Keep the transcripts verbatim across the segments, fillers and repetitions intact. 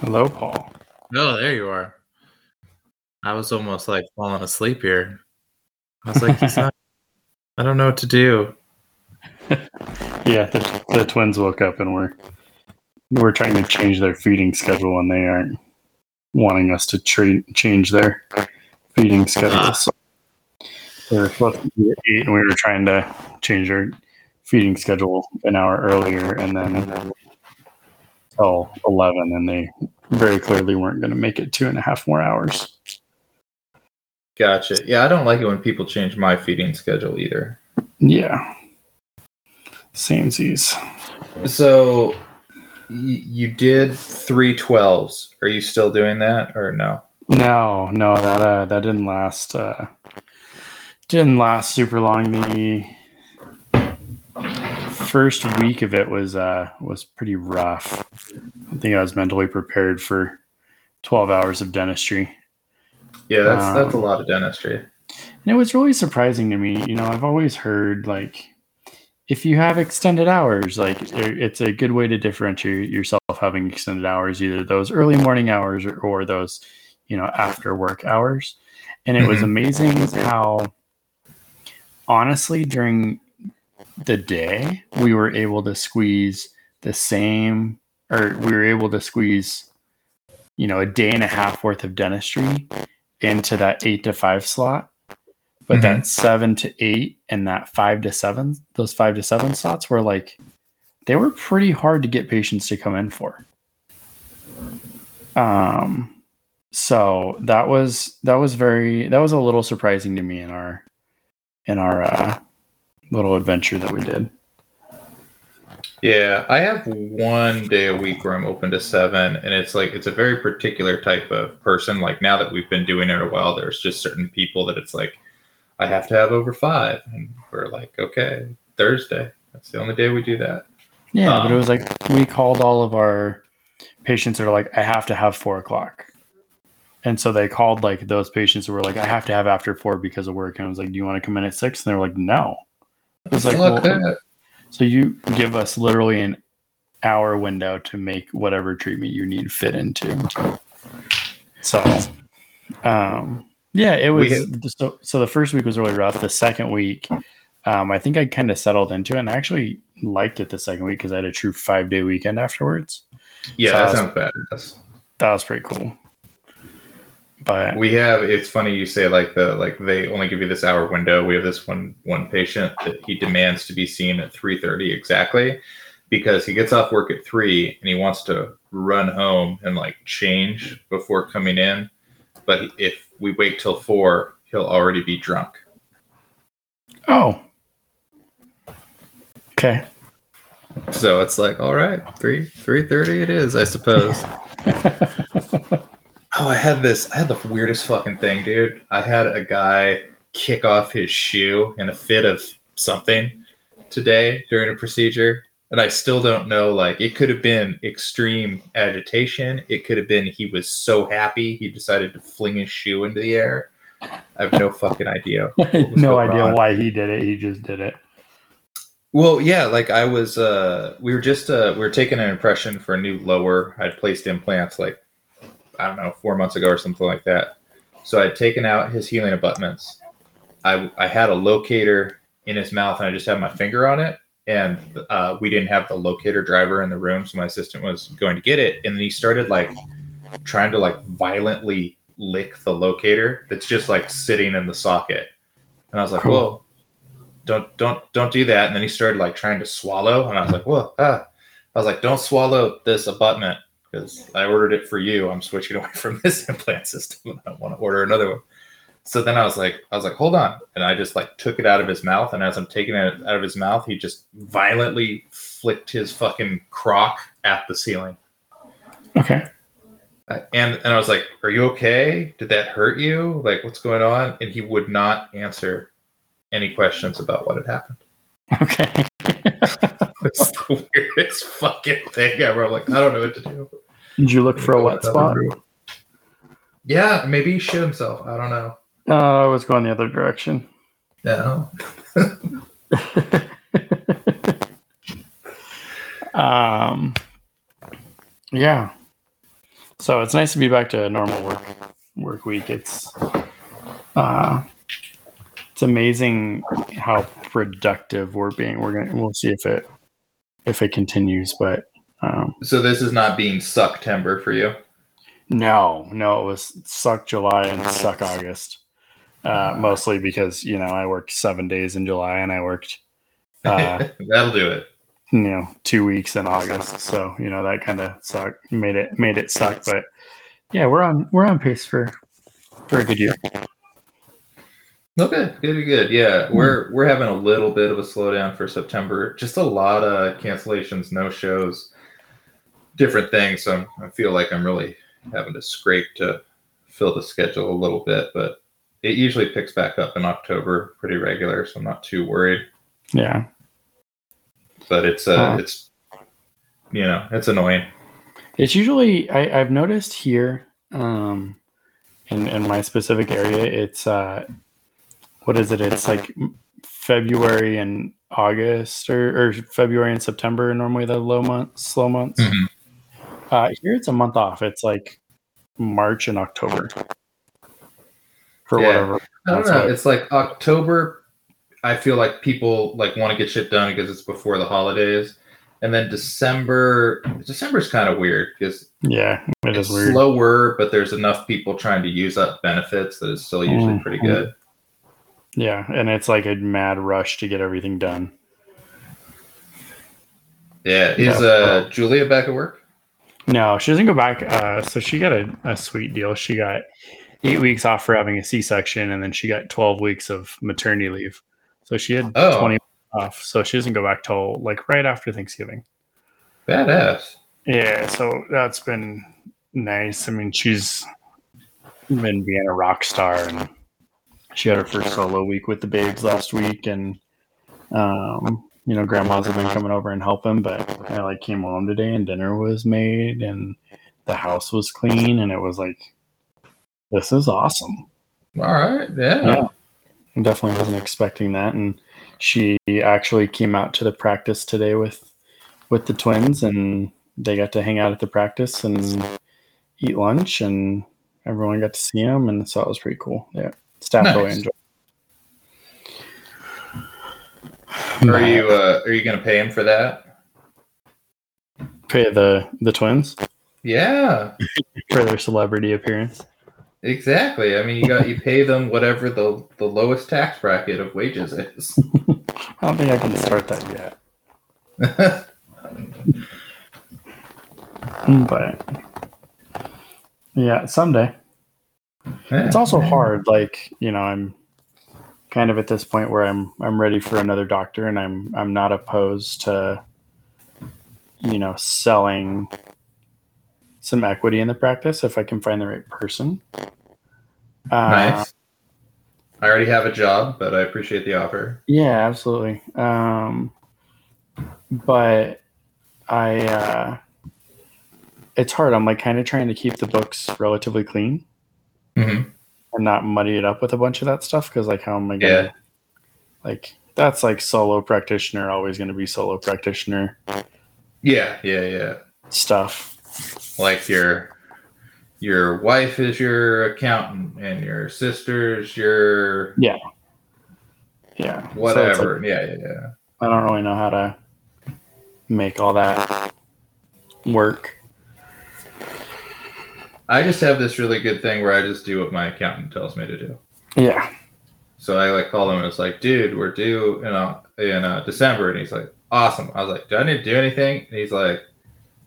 Hello, Paul. Oh, there you are. I was almost like falling asleep here. I was like, he's not, I don't know what to do. Yeah, the, the twins woke up and we're we're trying to change their feeding schedule, and they aren't wanting us to tra- change their feeding schedule. Uh, so they were supposed to be at eight, and we were trying to change their feeding schedule an hour earlier, and then till eleven, and they very clearly weren't going to make it two and a half more hours. Gotcha. Yeah, I don't like it when people change my feeding schedule either. Yeah. Samesies. So y- you did three twelves. Are you still doing that or no? No, no, that uh, that didn't last. Uh, didn't last super long. The first week of it was uh, was pretty rough. I think I was mentally prepared for twelve hours of dentistry. Yeah, that's um, that's a lot of dentistry. And it was really surprising to me. You know, I've always heard like, if you have extended hours, like it's a good way to differentiate yourself having extended hours, either those early morning hours or, or those, you know, after work hours. And it was amazing how honestly during the day we were able to squeeze the same, or we were able to squeeze, you know, a day and a half worth of dentistry into that eight to five slot. But mm-hmm. that seven to eight and that five to seven, those five to seven slots were like, they were pretty hard to get patients to come in for. Um, so that was, that was very, that was a little surprising to me in our, in our uh, little adventure that we did. Yeah. I have one day a week where I'm open to seven, and it's like, it's a very particular type of person. Like now that we've been doing it a while, there's just certain people that it's like, I have to have over five, and we're like, okay, Thursday. That's the only day we do that. Yeah, um, but it was like we called all of our patients that are like, I have to have four o'clock, and so they called like those patients who were like, I have to have after four because of work, and I was like, do you want to come in at six? And they were like, no. It was like, well, so you give us literally an hour window to make whatever treatment you need fit into. So, um. Yeah, it was. Had, so, so the first week was really rough. The second week, um, I think I kind of settled into it, and I actually liked it the second week because I had a true five day weekend afterwards. Yeah, so that, that sounds bad. That's, that was pretty cool. But we have. It's funny you say like the like they only give you this hour window. We have this one one patient that he demands to be seen at three thirty exactly because he gets off work at three and he wants to run home and like change before coming in. But if we wait till four, he'll already be drunk. Oh. Okay. So it's like, all right, three three thirty it is, I suppose. Oh, I had this. I had the weirdest fucking thing, dude. I had a guy kick off his shoe in a fit of something today during a procedure. And I still don't know, like, it could have been extreme agitation. It could have been he was so happy he decided to fling his shoe into the air. I have no fucking idea. No idea on. Why he did it. He just did it. Well, yeah, like I was, uh, we were just, uh, we were taking an impression for a new lower. I'd placed implants like, I don't know, four months ago or something like that. So I'd taken out his healing abutments. I, I had a locator in his mouth and I just had my finger on it. And uh, we didn't have the locator driver in the room, so my assistant was going to get it. And then he started like trying to like violently lick the locator that's just like sitting in the socket. And I was like, cool. "Whoa, don't, don't, don't do that!" And then he started like trying to swallow, and I was like, "Whoa!" Ah. I was like, "Don't swallow this abutment because I ordered it for you. I'm switching away from this implant system. I don't want to order another one." So then I was like, I was like, hold on. And I just like took it out of his mouth. And as I'm taking it out of his mouth, he just violently flicked his fucking crock at the ceiling. Okay. Uh, and, and I was like, are you okay? Did that hurt you? Like, what's going on? And he would not answer any questions about what had happened. Okay. It's the weirdest fucking thing ever. I'm like, I don't know what to do. Did you look for a wet spot? Room. Yeah, maybe he shit himself. I don't know. No, uh, I was going the other direction. No. um. Yeah. So it's nice to be back to normal work work week. It's uh, it's amazing how productive we're being. We're gonna we'll see if it if it continues, but um, so this is not being Sucktember for you. No, no, it was suck July and suck August. Uh, mostly because, you know, I worked seven days in July and I worked uh, that'll do it. You know, two weeks in August. So, you know, that kind of sucked. Made it made it suck. But yeah, we're on we're on pace for for a good year. Okay, good, good. Yeah, we're we're having a little bit of a slowdown for September. Just a lot of cancellations, no shows, different things. So I feel like I'm really having to scrape to fill the schedule a little bit, but it usually picks back up in October pretty regular, so I'm not too worried. Yeah. But it's uh, uh it's you know, it's annoying. It's usually I, I've noticed here, um in, in my specific area, it's uh what is it? It's like February and August, or, or February and September are normally the low month slow months. Mm-hmm. Uh, here it's a month off. It's like March and October for yeah. whatever. I don't That's know. Like, it's like October. I feel like people like want to get shit done because it's before the holidays, and then December. December's kind of weird because yeah, it it's is weird. Slower, but there's enough people trying to use up benefits that it's still usually mm-hmm. pretty good. Yeah, and it's like a mad rush to get everything done. Yeah, is uh, Julia back at work? No, she doesn't go back. Uh, so she got a, a sweet deal. She got eight weeks off for having a C-section, and then she got twelve weeks of maternity leave. So she had oh. twenty off. So she doesn't go back till like right after Thanksgiving. Badass. Yeah, so that's been nice. I mean, she's been being a rock star, and she had her first solo week with the babes last week, and um, you know, grandmas have been coming over and helping, but I like came home today and dinner was made and the house was clean, and it was like, this is awesome. All right. Yeah. yeah. I definitely wasn't expecting that. And she actually came out to the practice today with, with the twins, and they got to hang out at the practice and eat lunch, and everyone got to see them. And so it was pretty cool. Yeah. Staff nice. Really enjoyed. Are you uh, are you gonna pay him for that? Pay the, the twins? Yeah, for their celebrity appearance. Exactly. I mean, you got you pay them whatever the, the lowest tax bracket of wages is. I don't think I can start that yet. But yeah, someday. Yeah. It's also hard. Like, you know, I'm. kind of at this point where I'm I'm ready for another doctor, and I'm I'm not opposed to, you know, selling some equity in the practice if I can find the right person. Nice. Uh, I already have a job, but I appreciate the offer. Yeah, absolutely. Um, but I uh, it's hard. I'm like kind of trying to keep the books relatively clean. Mm-hmm. And not muddy it up with a bunch of that stuff, because like how am I gonna yeah. like that's like solo practitioner, always gonna be solo practitioner. Yeah, yeah, yeah. Stuff. Like your your wife is your accountant, and your sister's your Yeah. Yeah. Whatever. So like, yeah, yeah, yeah. I don't really know how to make all that work. I just have this really good thing where I just do what my accountant tells me to do. Yeah. So I like call him and it's like, dude, we're due in uh, in uh, December, and he's like, awesome. I was like, do I need to do anything? And he's like,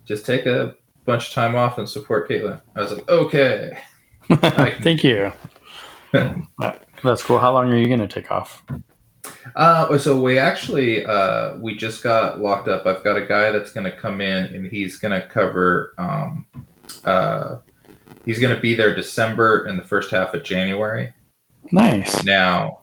just take a bunch of time off and support Caitlin. I was like, okay. Thank you. That's cool. How long are you gonna take off? Uh, so we actually uh, we just got locked up. I've got a guy that's gonna come in, and he's gonna cover. Um, uh, He's going to be there December and the first half of January. Nice. Now,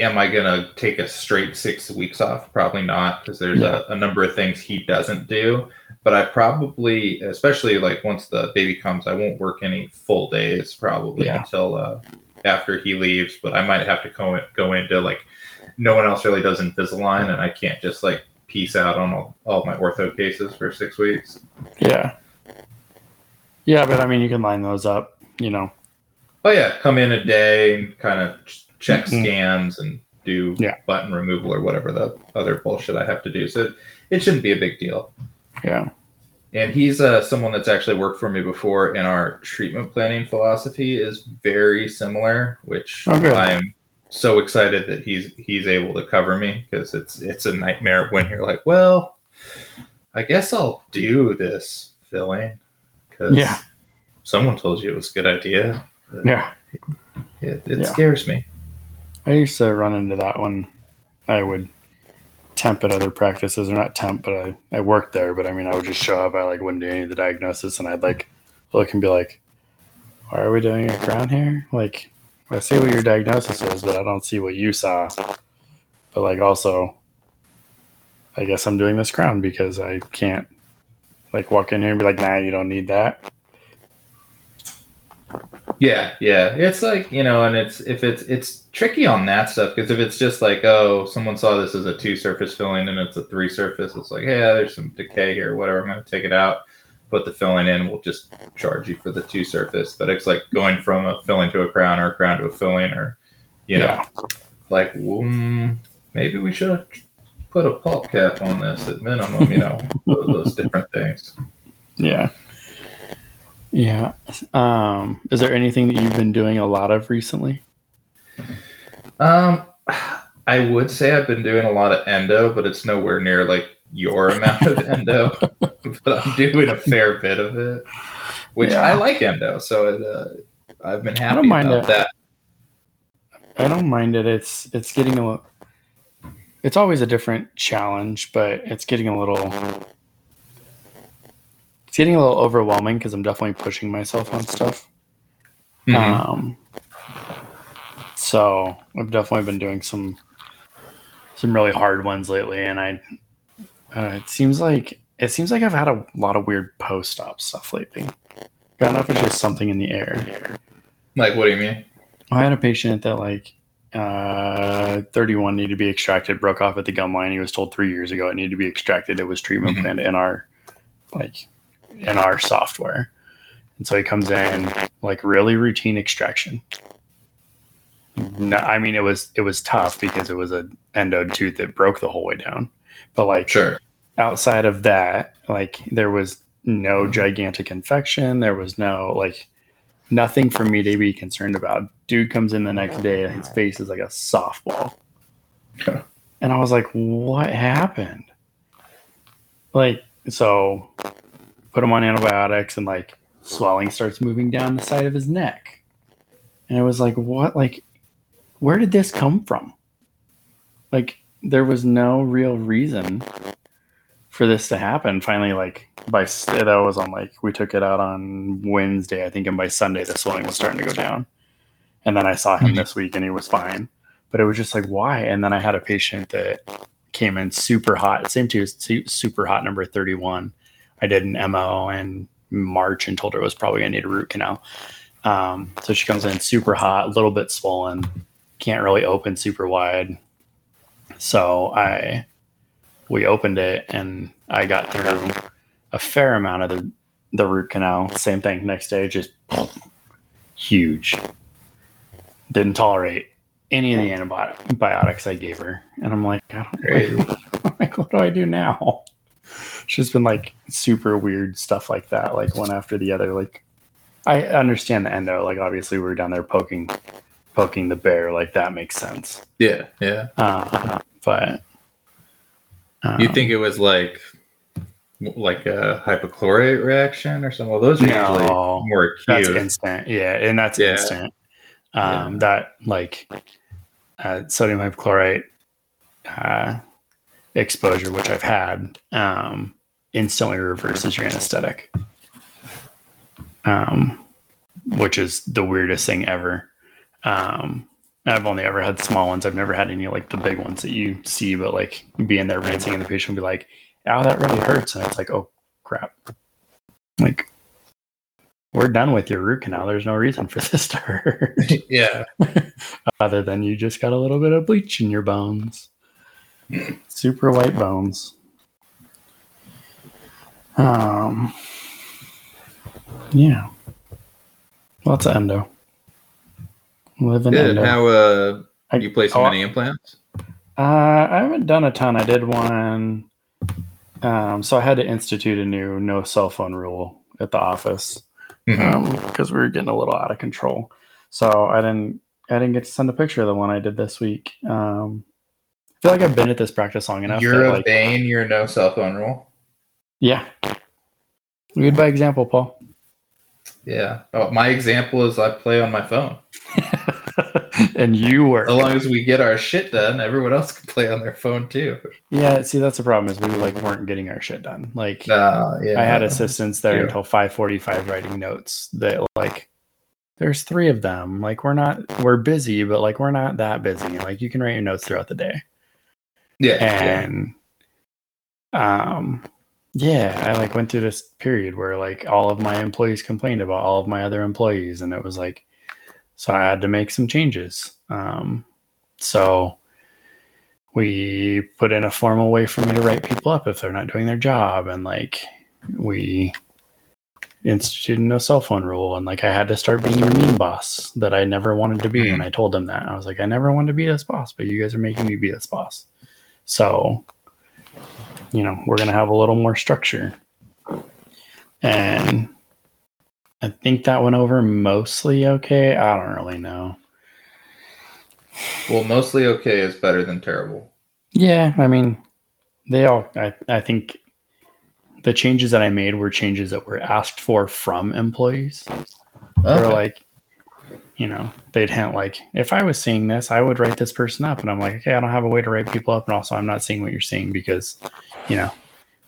am I going to take a straight six weeks off? Probably not, because there's yeah. a, a number of things he doesn't do. But I probably, especially like once the baby comes, I won't work any full days probably yeah. until uh, after he leaves. But I might have to go, go into like no one else really does Invisalign, and I can't just like peace out on all, all my ortho cases for six weeks. Yeah. Yeah, but I mean, you can line those up, you know. Oh, yeah. Come in a day, kind of check mm-hmm. scans and do yeah. button removal or whatever the other bullshit I have to do. So it shouldn't be a big deal. Yeah. And he's uh, someone that's actually worked for me before, and our treatment planning philosophy is very similar, which okay. I'm so excited that he's he's able to cover me, because it's it's a nightmare when you're like, well, I guess I'll do this filling because yeah. someone told you it was a good idea. Yeah. It, it yeah. scares me. I used to run into that when I would temp at other practices, or not temp, but I, I worked there. But I mean, I would just show up. I like wouldn't do any of the diagnosis, and I'd like look and be like, why are we doing a crown here? Like, I see what your diagnosis is, but I don't see what you saw. But like, also, I guess I'm doing this crown because I can't like walk in here and be like, nah, you don't need that. Yeah, yeah. It's like, you know, and it's if it's it's tricky on that stuff, because if it's just like, oh, someone saw this as a two surface filling and it's a three surface, it's like, yeah, there's some decay here, whatever, I'm gonna take it out, put the filling in, we'll just charge you for the two surface. But it's like going from a filling to a crown or a crown to a filling, or you know, yeah. like well, maybe we should put a pulp cap on this at minimum, you know, those different things. Yeah. Yeah. Um, is there anything that you've been doing a lot of recently? Um, I would say I've been doing a lot of endo, but it's nowhere near like your amount of endo. But I'm doing a fair bit of it, which yeah. I like endo, so it, uh, I've been happy I don't mind about it. that. I don't mind it. It's it's getting a little. It's always a different challenge, but it's getting a little. It's getting a little overwhelming because I'm definitely pushing myself on stuff. Mm-hmm. Um, so I've definitely been doing some some really hard ones lately, and I uh, it seems like it seems like I've had a lot of weird post-op stuff lately. I don't know if it's just something in the air. Like, what do you mean? I had a patient that like uh, thirty-one needed to be extracted, broke off at the gum line. He was told three years ago it needed to be extracted. It was treatment mm-hmm. planned in our like. in our software. And so he comes in like really routine extraction. No, I mean, it was, it was tough because it was a endo tooth that broke the whole way down, but like sure. outside of that, like there was no gigantic infection. There was no, like nothing for me to be concerned about. Dude comes in the next day and his face is like a softball. Huh. And I was like, what happened? Like, so put him on antibiotics, and like swelling starts moving down the side of his neck. And I was like, what, like, where did this come from? Like there was no real reason for this to happen. Finally, like by, that was on like, we took it out on Wednesday, I think. And by Sunday, the swelling was starting to go down. And then I saw him this week and he was fine, but it was just like, why? And then I had a patient that came in super hot, same tooth, super hot, number thirty-one. I did an M O in March and told her it was probably going to need a root canal. Um, so she comes in super hot, a little bit swollen, can't really open super wide. So I, we opened it and I got through a fair amount of the, the root canal. Same thing next day, just huge. Didn't tolerate any of the antibiotics I gave her. And I'm like, I don't know. Like, what do I do now? She's been like super weird stuff like that, like one after the other. Like I understand the endo, like obviously we were down there poking poking the bear, like that makes sense. Yeah, yeah. Uh, but um, you think it was like like a hypochlorite reaction or something? Well, those are no, usually more acute. That's instant. Yeah, and that's yeah. instant. Um yeah. That like uh, sodium hypochlorite uh exposure, which I've had, um, instantly reverses your anesthetic, um, which is the weirdest thing ever. Um, I've only ever had small ones. I've never had any like the big ones that you see, but like being there rinsing and the patient will be like, "Ow, that really hurts," and it's like, "Oh crap!" Like we're done with your root canal. There's no reason for this to hurt. Yeah, other than you just got a little bit of bleach in your bones. Super white bones. Um, Yeah. Lots of endo. Live in yeah, endo. How uh, I, you place oh, many implants? Uh, I haven't done a ton. I did one. Um, so I had to institute a new no cell phone rule at the office because mm-hmm. um, we were getting a little out of control. So I didn't I didn't get to send a picture of the one I did this week. Um, I feel like I've been at this practice long enough. You're that, obeying like, your no cell phone rule? Yeah. Lead by example, Paul. Yeah. Oh, my example is I play on my phone. And you work. As long as we get our shit done, everyone else can play on their phone too. Yeah, see, that's the problem is we like weren't getting our shit done. Like uh, yeah, I had assistants there yeah. until five forty-five writing notes that like there's three of them. Like we're not we're busy, but like we're not that busy. Like you can write your notes throughout the day. Yeah. And yeah. um yeah, I like went through this period where like all of my employees complained about all of my other employees, and it was like, so I had to make some changes. Um, so we put in a formal way for me to write people up if they're not doing their job. And like we instituted a no cell phone rule. And like I had to start being your mean boss that I never wanted to be. And I told them that. I was like, I never wanted to be this boss, but you guys are making me be this boss. So, you know, we're going to have a little more structure. And I think that went over mostly okay. I don't really know. Well, mostly okay is better than terrible. Yeah, I mean, they all, I, I think the changes that I made were changes that were asked for from employees. Okay. They were like, you know, they'd hint like, if I was seeing this, I would write this person up. And I'm like, okay, I don't have a way to write people up. And also I'm not seeing what you're seeing because, you know,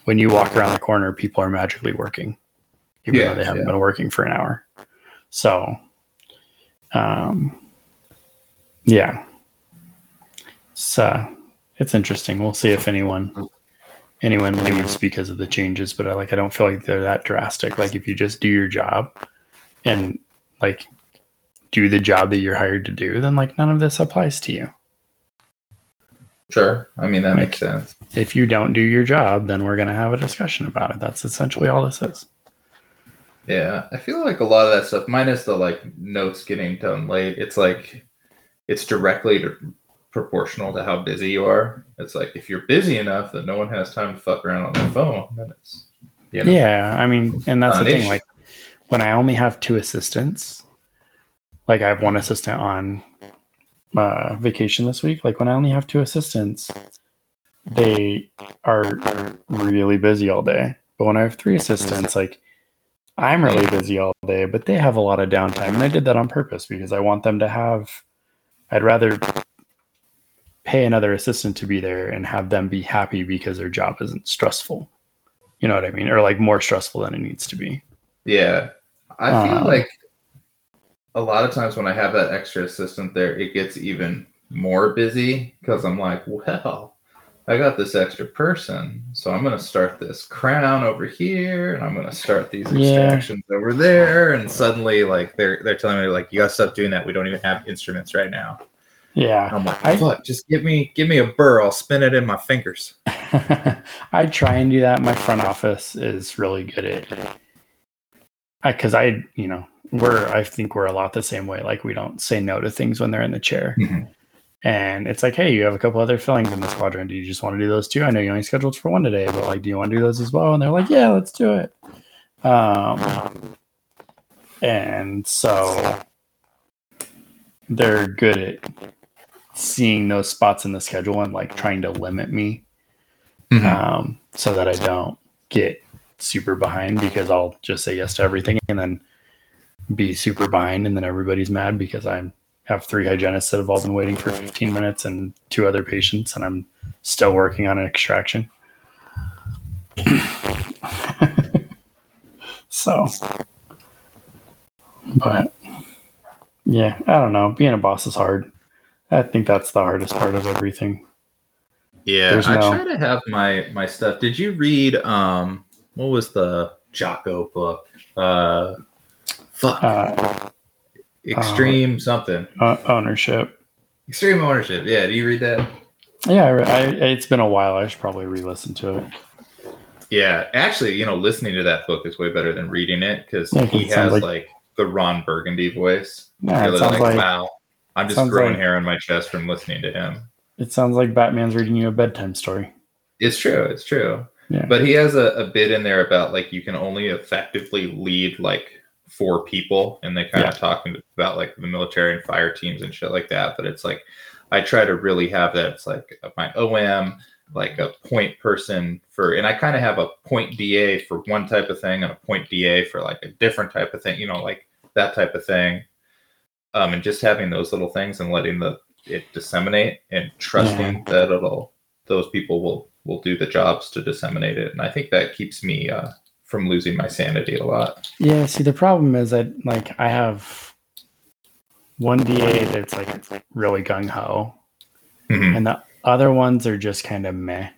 when you walk around the corner, people are magically working. Even yeah, though they haven't yeah. been working for an hour. So, um, yeah. So it's interesting. We'll see if anyone, anyone leaves because of the changes, but I like, I don't feel like they're that drastic. Like if you just do your job and like do the job that you're hired to do, then like none of this applies to you. Sure. I mean, that like, makes sense. If you don't do your job, then we're going to have a discussion about it. That's essentially all this is. Yeah, I feel like a lot of that stuff, minus the like notes getting done late, it's like it's directly to, proportional to how busy you are. It's like if you're busy enough that no one has time to fuck around on their phone, then it's you know, yeah. I mean, and that's the thing. Issue. Like when I only have two assistants, like I have one assistant on uh, vacation this week. Like when I only have two assistants, they are really busy all day. But when I have three assistants, like I'm really busy all day, but they have a lot of downtime. And I did that on purpose because I want them to have, I'd rather pay another assistant to be there and have them be happy because their job isn't stressful. You know what I mean? Or like more stressful than it needs to be. Yeah. I feel um, like a lot of times when I have that extra assistant there, it gets even more busy because I'm like, well, I got this extra person, so I'm going to start this crown over here, and I'm going to start these extractions yeah. over there, and suddenly, like, they're they're telling me, like, you got to stop doing that. We don't even have instruments right now. Yeah. And I'm like, I, look, just give me give me a burr. I'll spin it in my fingers. I try and do that. My front office is really good at it. Because I, I, you know, we're, I think we're a lot the same way. Like, we don't say no to things when they're in the chair. Mm-hmm. And it's like, hey, you have a couple other fillings in this quadrant. Do you just want to do those two? I know you only scheduled for one today, but like, do you want to do those as well? And they're like, yeah, let's do it. Um, and so they're good at seeing those spots in the schedule and like trying to limit me mm-hmm. um, so that I don't get super behind because I'll just say yes to everything and then be super behind. And then everybody's mad because I'm, have three hygienists that have all been waiting for fifteen minutes and two other patients, and I'm still working on an extraction. So, but yeah, I don't know. Being a boss is hard. I think that's the hardest part of everything. Yeah. There's I no... try to have my, my stuff. Did you read, um, what was the Jocko book? Uh, fuck. Uh, Extreme uh, something. Uh, ownership. Extreme Ownership. Yeah. Do you read that? Yeah. I, I, it's been a while. I should probably re-listen to it. Yeah. Actually, you know, listening to that book is way better than reading it because yeah, he has like, like the Ron Burgundy voice. Yeah, it sounds like, like, wow. I'm just growing like, hair on my chest from listening to him. It sounds like Batman's reading you a bedtime story. It's true. It's true. Yeah. But he has a, a bit in there about like you can only effectively lead like four people, and they kind yeah. of talk about like the military and fire teams and shit like that. But it's like I try to really have that. It's like my O M, like a point person for, and I kind of have a point D A for one type of thing and a point D A for like a different type of thing, you know, like that type of thing. Um, and just having those little things and letting the it disseminate and trusting yeah. that it'll those people will. We'll do the jobs to disseminate it. And I think that keeps me uh, from losing my sanity a lot. Yeah. See, the problem is that like I have one D A that's like, it's like really gung ho. Mm-hmm. And the other ones are just kind of meh.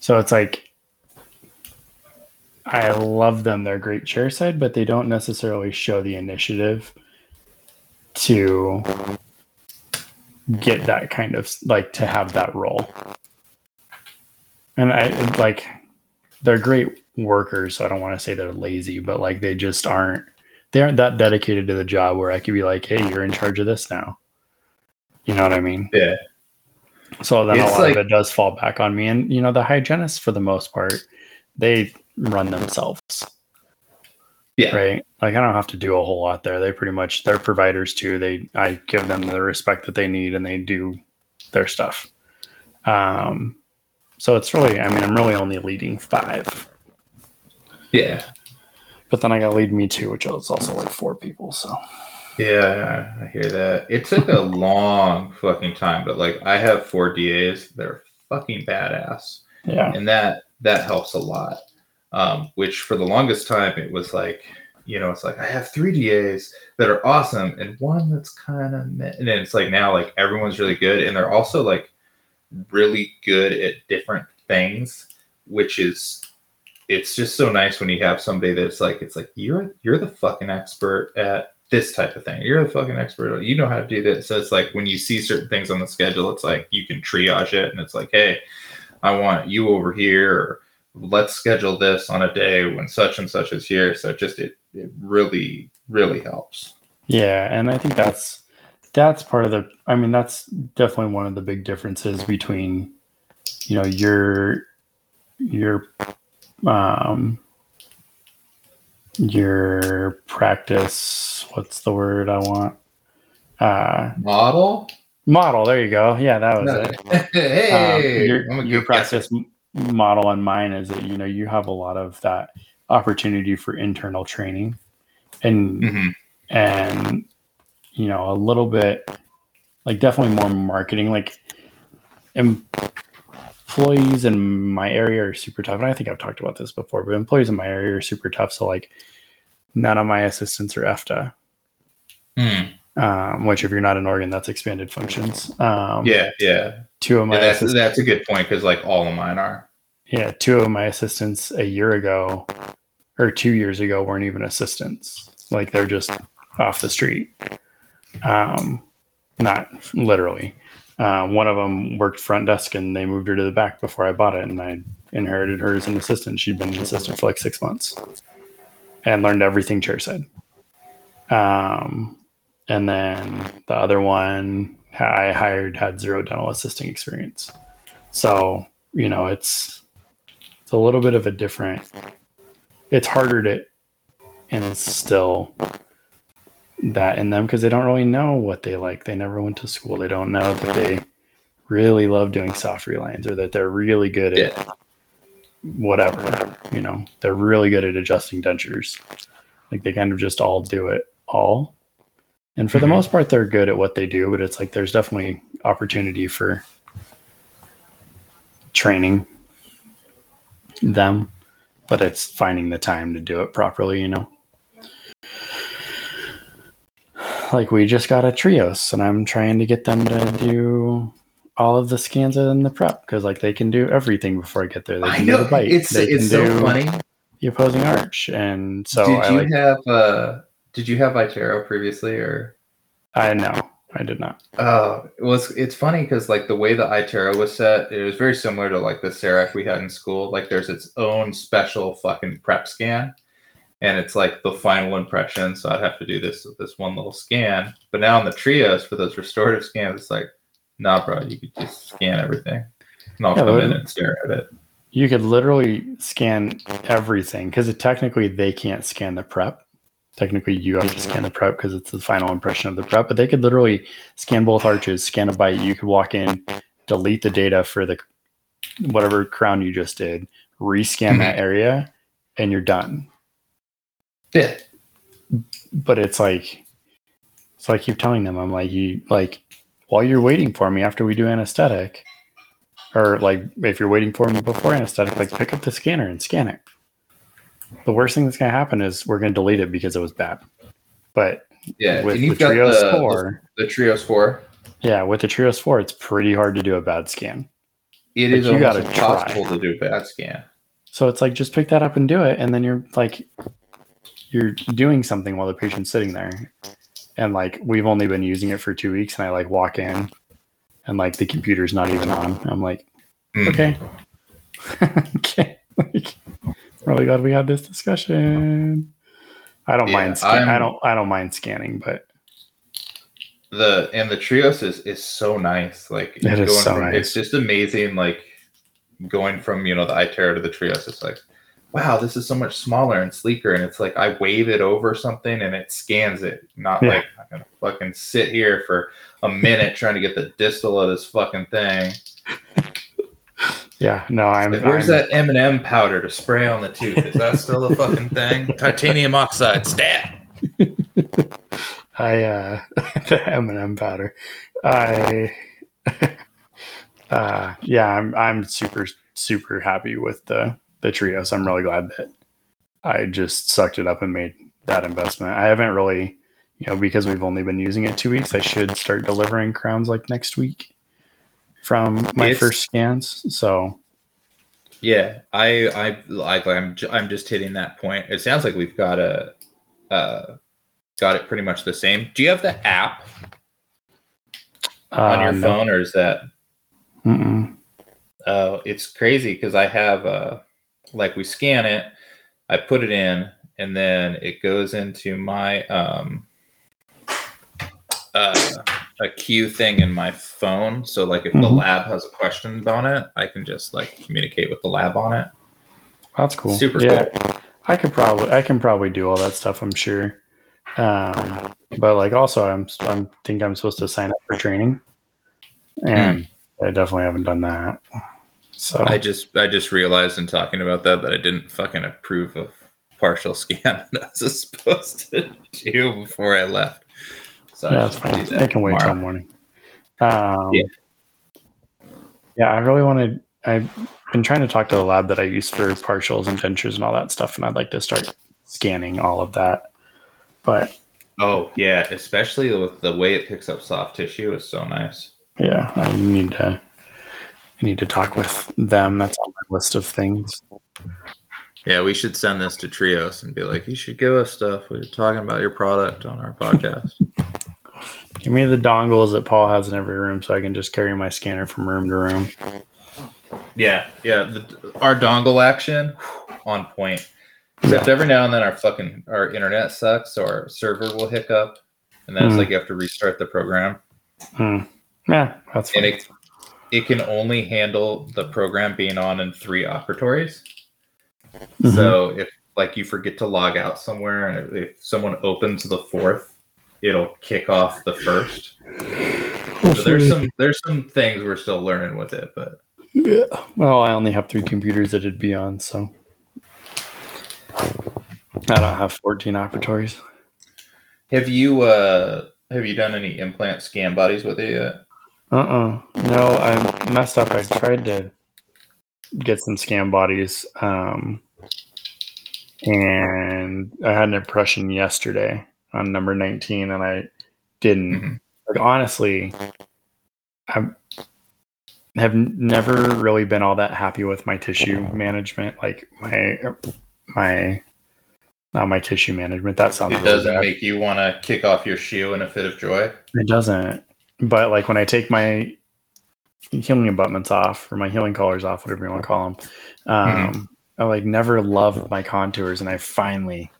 So it's like, I love them. They're great chairside, but they don't necessarily show the initiative to get that kind of like to have that role. And I like they're great workers, so I don't want to say they're lazy, but like they just aren't they aren't that dedicated to the job where I could be like, hey, you're in charge of this now. You know what I mean? Yeah. So then it's a lot like, of it does fall back on me. And you know, the hygienists for the most part, they run themselves. Yeah. Right. Like I don't have to do a whole lot there. They pretty much they're providers too. They I give them the respect that they need and they do their stuff. Um So it's really, I mean, I'm really only leading five. Yeah. But then I got to lead me two, which is also like four people. So. Yeah, I hear that. It took a long fucking time, but like I have four D As. They're fucking badass. Yeah. And that, that helps a lot. Um, which for the longest time, it was like, you know, it's like I have three D As that are awesome and one that's kind of meh. And then it's like now like everyone's really good. And they're also like, really good at different things, which is it's just so nice when you have somebody that's like it's like you're you're the fucking expert at this type of thing, you're the fucking expert, you know how to do this. So it's like when you see certain things on the schedule, it's like you can triage it and it's like, hey, I want you over here, or let's schedule this on a day when such and such is here. So just it it really really helps. Yeah. And I think that's that's part of the, I mean, that's definitely one of the big differences between, you know, your, your, um, your practice. What's the word I want? Uh, model model. There you go. Yeah, that was it. Hey, um, your, your practice guy. Model and mine is that, you know, you have a lot of that opportunity for internal training and, mm-hmm. and, you know, a little bit like definitely more marketing, like em- employees in my area are super tough. And I think I've talked about this before, but employees in my area are super tough. So like none of my assistants are E F D A, mm. um, which if you're not in Oregon, that's expanded functions. Um, yeah. Yeah. Two of my, yeah, that's, assist- that's a good point. Cause like all of mine are. Yeah. Two of my assistants a year ago or two years ago weren't even assistants. Like they're just off the street. Um, not literally. Uh, one of them worked front desk and they moved her to the back before I bought it. And I inherited her as an assistant. She'd been an assistant for like six months and learned everything chairside. Um, and then the other one I hired had zero dental assisting experience. So, you know, it's, it's a little bit of a different, it's harder to instill that in them because they don't really know what they like. They never went to school. They don't know that they really love doing soft relines or that they're really good at yeah. whatever, you know, they're really good at adjusting dentures. Like they kind of just all do it all. And for mm-hmm. the most part, they're good at what they do, but it's like, there's definitely opportunity for training them, but it's finding the time to do it properly, you know? Like we just got a Trios and I'm trying to get them to do all of the scans and the prep because like they can do everything before I get there. They can I know do the bite. It's, they it's can so do funny. The opposing arch. And so did I you like, have uh did you have iTero previously or I know. I did not. Uh, it was, it's funny because like the way the iTero was set, it was very similar to like the C E R A C we had in school. Like there's its own special fucking prep scan, and it's like the final impression. So I'd have to do this with this one little scan. But now in the Trios for those restorative scans, it's like, nah, bro, you could just scan everything, and I'll yeah, come in and stare at it. You could literally scan everything because technically they can't scan the prep. Technically, you have to scan the prep because it's the final impression of the prep, but they could literally scan both arches, scan a bite. You could walk in, delete the data for the whatever crown you just did, rescan mm-hmm. that area, and you're done. Yeah. But it's like, so I keep telling them, I'm like, you like, while you're waiting for me after we do anesthetic, or like if you're waiting for me before anesthetic, like pick up the scanner and scan it. The worst thing that's going to happen is we're going to delete it because it was bad. But yeah, with the Trios the, four... The, the Trios four. Yeah, with the Trios four, it's pretty hard to do a bad scan. It like is you gotta impossible try. to do a bad scan. So it's like, just pick that up and do it. And then you're like, you're doing something while the patient's sitting there. And like, we've only been using it for two weeks. And I like walk in and like the computer's not even on. I'm like, mm. okay. okay. Like, really glad we had this discussion. I don't yeah, mind. Scan- I don't. I don't mind scanning, but the and the Trios is is so nice. Like it is so from, nice. It's just amazing. Like going from you know the iTero to the Trios, it's like, wow, this is so much smaller and sleeker. And it's like I wave it over something and it scans it. Not yeah. like I'm gonna fucking sit here for a minute trying to get the distal of this fucking thing. Yeah, no, I'm... Where's I'm, that M and M powder to spray on the tooth? Is that still a fucking thing? Titanium oxide, stat! I, uh... the M and M powder. I... uh, yeah, I'm I'm super, super happy with the, the Trios. I'm really glad that I just sucked it up and made that investment. I haven't really, you know, because we've only been using it two weeks, I should start delivering crowns, like, next week. From my it's, first scans, so yeah, I I like I'm j- I'm just hitting that point. It sounds like we've got a uh, got it pretty much the same. Do you have the app uh, on your no. phone, or is that? Mm-mm. Uh, it's crazy because I have uh, like we scan it, I put it in, and then it goes into my um. Uh, a queue thing in my phone. So like if mm-hmm. the lab has a question on it, I can just like communicate with the lab on it. That's cool. Super yeah. cool. I could probably, I can probably do all that stuff, I'm sure. Um, but like also I'm, I'm think I'm supposed to sign up for training and mm. I definitely haven't done that. So I just, I just realized in talking about that, that I didn't fucking approve of partial scan that I was supposed to do before I left. So yeah, that's fine. That I can wait till morning. Um, yeah. yeah, I really wanted. I've been trying to talk to the lab that I use for partials and dentures and all that stuff, and I'd like to start scanning all of that. But oh yeah, especially with the way it picks up soft tissue is so nice. Yeah, I need to. I need to talk with them. That's on my list of things. Yeah, we should send this to Trios and be like, you should give us stuff. We're talking about your product on our podcast. Give me the dongles that Paul has in every room so I can just carry my scanner from room to room. Yeah, yeah. The, our dongle action, on point. Except yeah. every now and then our fucking our internet sucks or our server will hiccup. And then mm. it's like you have to restart the program. Mm. Yeah, that's fine. And it, it can only handle the program being on in three operatories. Mm-hmm. So if like you forget to log out somewhere and if someone opens the fourth, it'll kick off the first. So there's some there's some things we're still learning with it, but yeah. Well, I only have three computers that it'd be on, so I don't have fourteen operatories. Have you uh have you done any implant scan bodies with it yet? Uh-uh. No, I messed up. I tried to get some scan bodies. Um and I had an impression yesterday on number nineteen, and I didn't. Mm-hmm. Like, honestly, I have never really been all that happy with my tissue management. Like my my Not my tissue management. That sounds. It really doesn't bad. Make you want to kick off your shoe in a fit of joy. It doesn't. But like when I take my healing abutments off or my healing collars off, whatever you want to call them, um, mm-hmm. I like never loved my contours, and I finally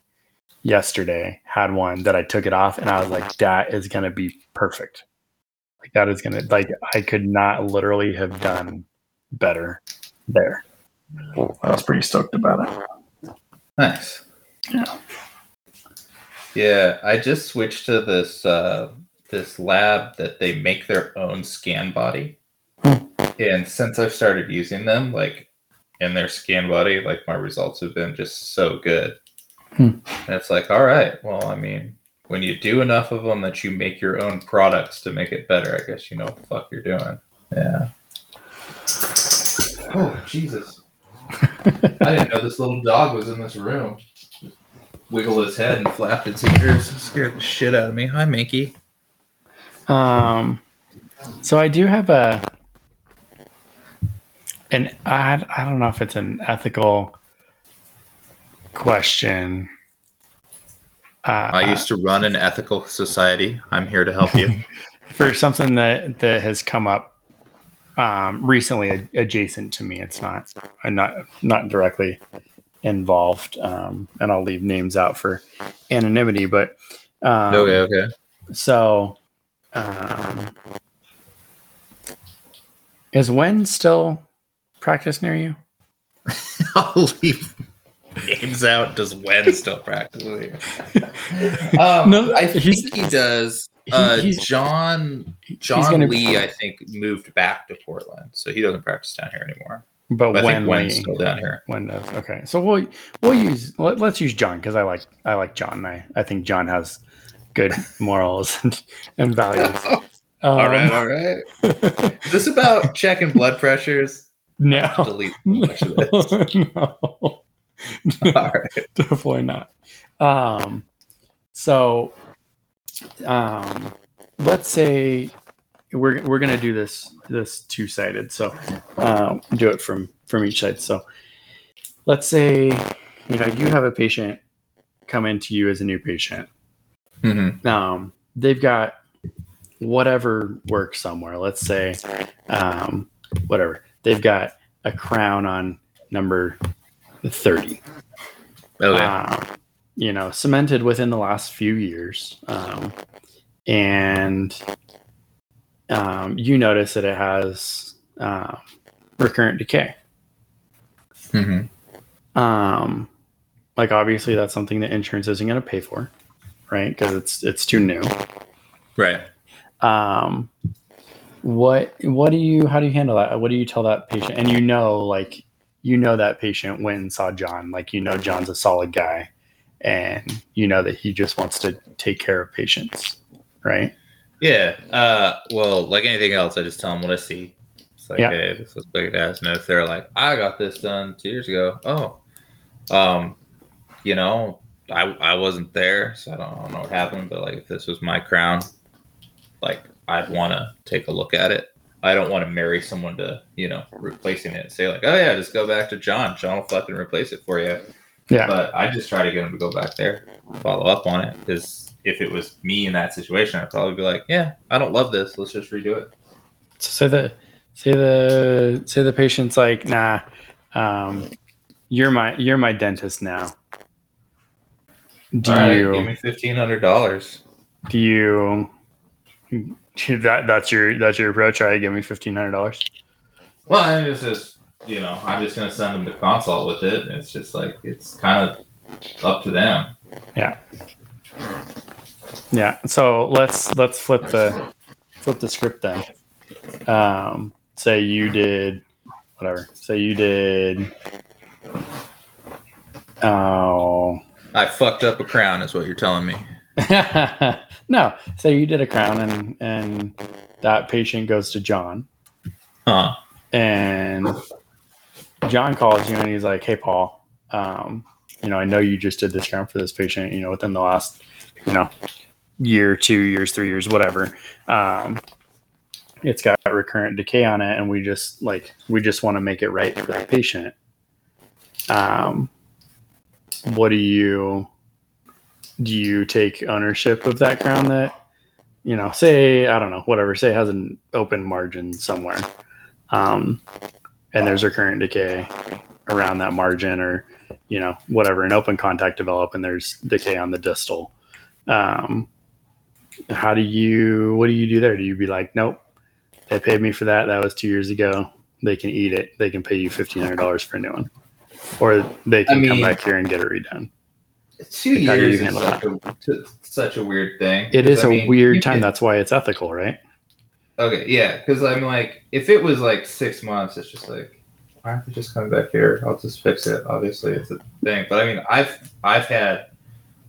yesterday had one that I took it off, and I was like, that is gonna be perfect. Like that is gonna like I could not literally have done better there. I was pretty stoked about it. Nice. Yeah. Yeah, I just switched to this uh, this lab that they make their own scan body. And since I've started using them, like in their scan body, like my results have been just so good. Hmm. And it's like, all right, well, I mean, when you do enough of them that you make your own products to make it better, I guess you know what the fuck you're doing. Yeah. Oh, Jesus. I didn't know this little dog was in this room. Wiggle his head and flapped its ears. It scared the shit out of me. Hi, Mickey. Um, so I do have a, an, I, I don't know if it's an ethical question. Uh, I used to run an ethical society. I'm here to help you. For something that, that has come up um, recently ad- adjacent to me. It's not, I'm not, not directly involved, um, and I'll leave names out for anonymity, but um, okay, okay. So, um, is Wen still practice near you? I'll leave names out. Does Wen still practice near you? Um, no, I think he's, he does. Uh, he's, John John Lee, I think, moved back to Portland, so he doesn't practice down here anymore. But, but when Wen's still down here, when does okay? So we'll we'll use let, let's use John because I like I like John. And I I think John has good morals and, and values. Um, all right, all right. Is this about checking blood pressures? No, delete much of this. No, all right, definitely not. Um, so, um, let's say. We're we're gonna do this this two sided, so uh, do it from from each side. So let's say you know you have a patient come into you as a new patient. Mm-hmm. Um, they've got whatever work somewhere. Let's say um, whatever they've got a crown on number thirty. Okay. Um, you know, cemented within the last few years, um, and. Um, you notice that it has uh, recurrent decay. Mm-hmm. Um, like obviously that's something that insurance isn't going to pay for, right? Because it's it's too new, right? Um, what what do you how do you handle that? What do you tell that patient? And you know, like you know that patient went and saw John. Like you know, John's a solid guy, and you know that he just wants to take care of patients, right? Yeah, uh, well, like anything else, I just tell them what I see. It's like, yeah. Hey, this looks like it has. And if they're like, I got this done two years ago. Oh, um, you know, I I wasn't there, so I don't, I don't know what happened. But like, if this was my crown, like, I'd want to take a look at it. I don't want to marry someone to, you know, replacing it and say like, oh yeah, just go back to John. John will fucking replace it for you. Yeah. But I just try to get them to go back there, follow up on it, because. If it was me in that situation, I'd probably be like, yeah, I don't love this. Let's just redo it. So say the, say the, say the patient's like, nah, um, you're my, you're my dentist now. Do all right, you give me fifteen hundred dollars? Do you, that, that's your, that's your approach. All right. Give me fifteen hundred dollars. Well, I mean, it's just, you know, I'm just going to send them to consult with it. It's just like, it's kind of up to them. Yeah. Yeah, so let's let's flip the flip the script then. Um, say you did whatever. Say you did. Oh, I fucked up a crown, is what you're telling me. No, say you did a crown, and and that patient goes to John. Huh. And John calls you, and he's like, "Hey, Paul, um, you know, I know you just did this crown for this patient, you know, within the last, you know." year, two years, three years, whatever. Um, it's got recurrent decay on it. And we just like, we just want to make it right for the patient. Um, what do you, do you take ownership of that crown that, you know, say, I don't know, whatever, say has an open margin somewhere, um, and there's recurrent decay around that margin, or, you know, whatever, an open contact develop and there's decay on the distal. Um, how do you, what do you do there? Do you be like, nope, they paid me for that. That was two years ago. They can eat it. They can pay you fifteen hundred dollars for a new one, or they can I mean, come back here and get it redone. Two like, years is such a, t- such a weird thing. It is I a mean, weird time. Can, That's why it's ethical, right? Okay. Yeah. Cause I'm like, if it was like six months, it's just like, why aren't you just coming back here? I'll just fix it. Obviously it's a thing, but I mean, I've, I've had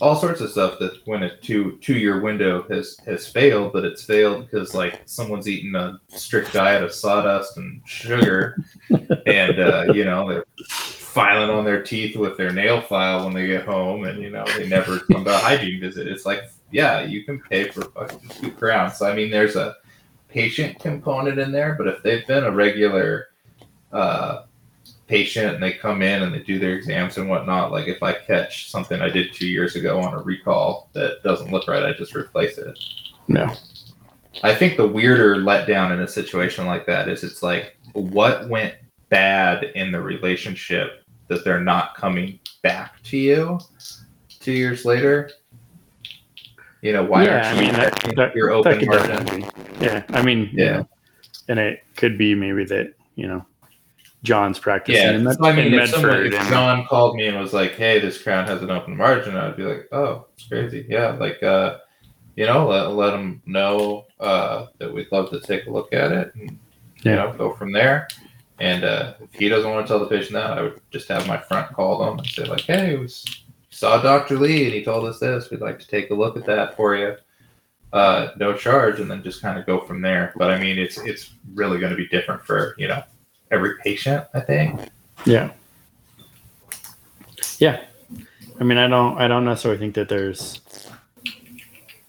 all sorts of stuff that when a two, two year window has, has failed, but it's failed because like someone's eaten a strict diet of sawdust and sugar and, uh, you know, they're filing on their teeth with their nail file when they get home and, you know, they never come to a hygiene visit. It's like, yeah, you can pay for fucking two crowns. So, I mean, there's a patient component in there, but if they've been a regular, uh, patient and they come in and they do their exams and whatnot, like if I catch something I did two years ago on a recall that doesn't look right, I just replace it. No. I think the weirder letdown in a situation like that is it's like, what went bad in the relationship that they're not coming back to you two years later? You know, why yeah, aren't you I mean, that, that, your open that margin? Yeah, I mean, yeah. You know, and it could be maybe that, you know, John's practicing. Yeah, in Med- I mean, in if, Medford, someone, if and, John called me and was like, "Hey, this crown has an open margin," I'd be like, "Oh, it's crazy." Yeah, like, uh, you know, let let them know uh, that we'd love to take a look at it, and yeah. you know, go from there. And uh, if he doesn't want to tell the patient that, I would just have my front call them and say like, "Hey, we saw Doctor Lee, and he told us this. We'd like to take a look at that for you, uh, no charge," and then just kind of go from there. But I mean, it's it's really going to be different for you know. every patient, I think. Yeah. Yeah. I mean, I don't, I don't necessarily think that there's,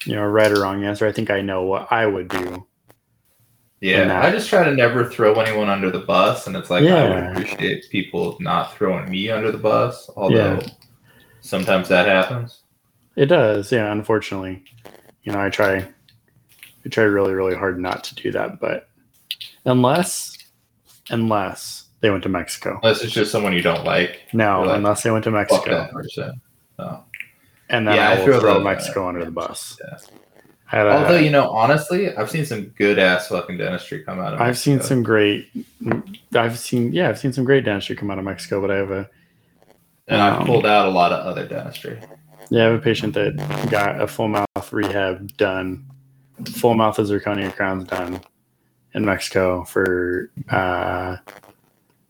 you know, a right or wrong answer. I think I know what I would do. Yeah. I just try to never throw anyone under the bus. And it's like, yeah. I would appreciate people not throwing me under the bus. Although yeah. sometimes that happens. It does. Yeah. Unfortunately, you know, I try, I try really, really hard not to do that, but unless, Unless they went to Mexico. Unless it's just someone you don't like. No, like, unless they went to Mexico. No. And then yeah, I will I throw Mexico that. under the bus. Yeah. Had, Although, uh, you know, honestly, I've seen some good-ass fucking dentistry come out of Mexico. I've seen some great... I've seen... Yeah, I've seen some great dentistry come out of Mexico, but I have a... And um, I've pulled out a lot of other dentistry. Yeah, I have a patient that got a full mouth rehab done. Full mouth of zirconia crowns done. In Mexico for uh,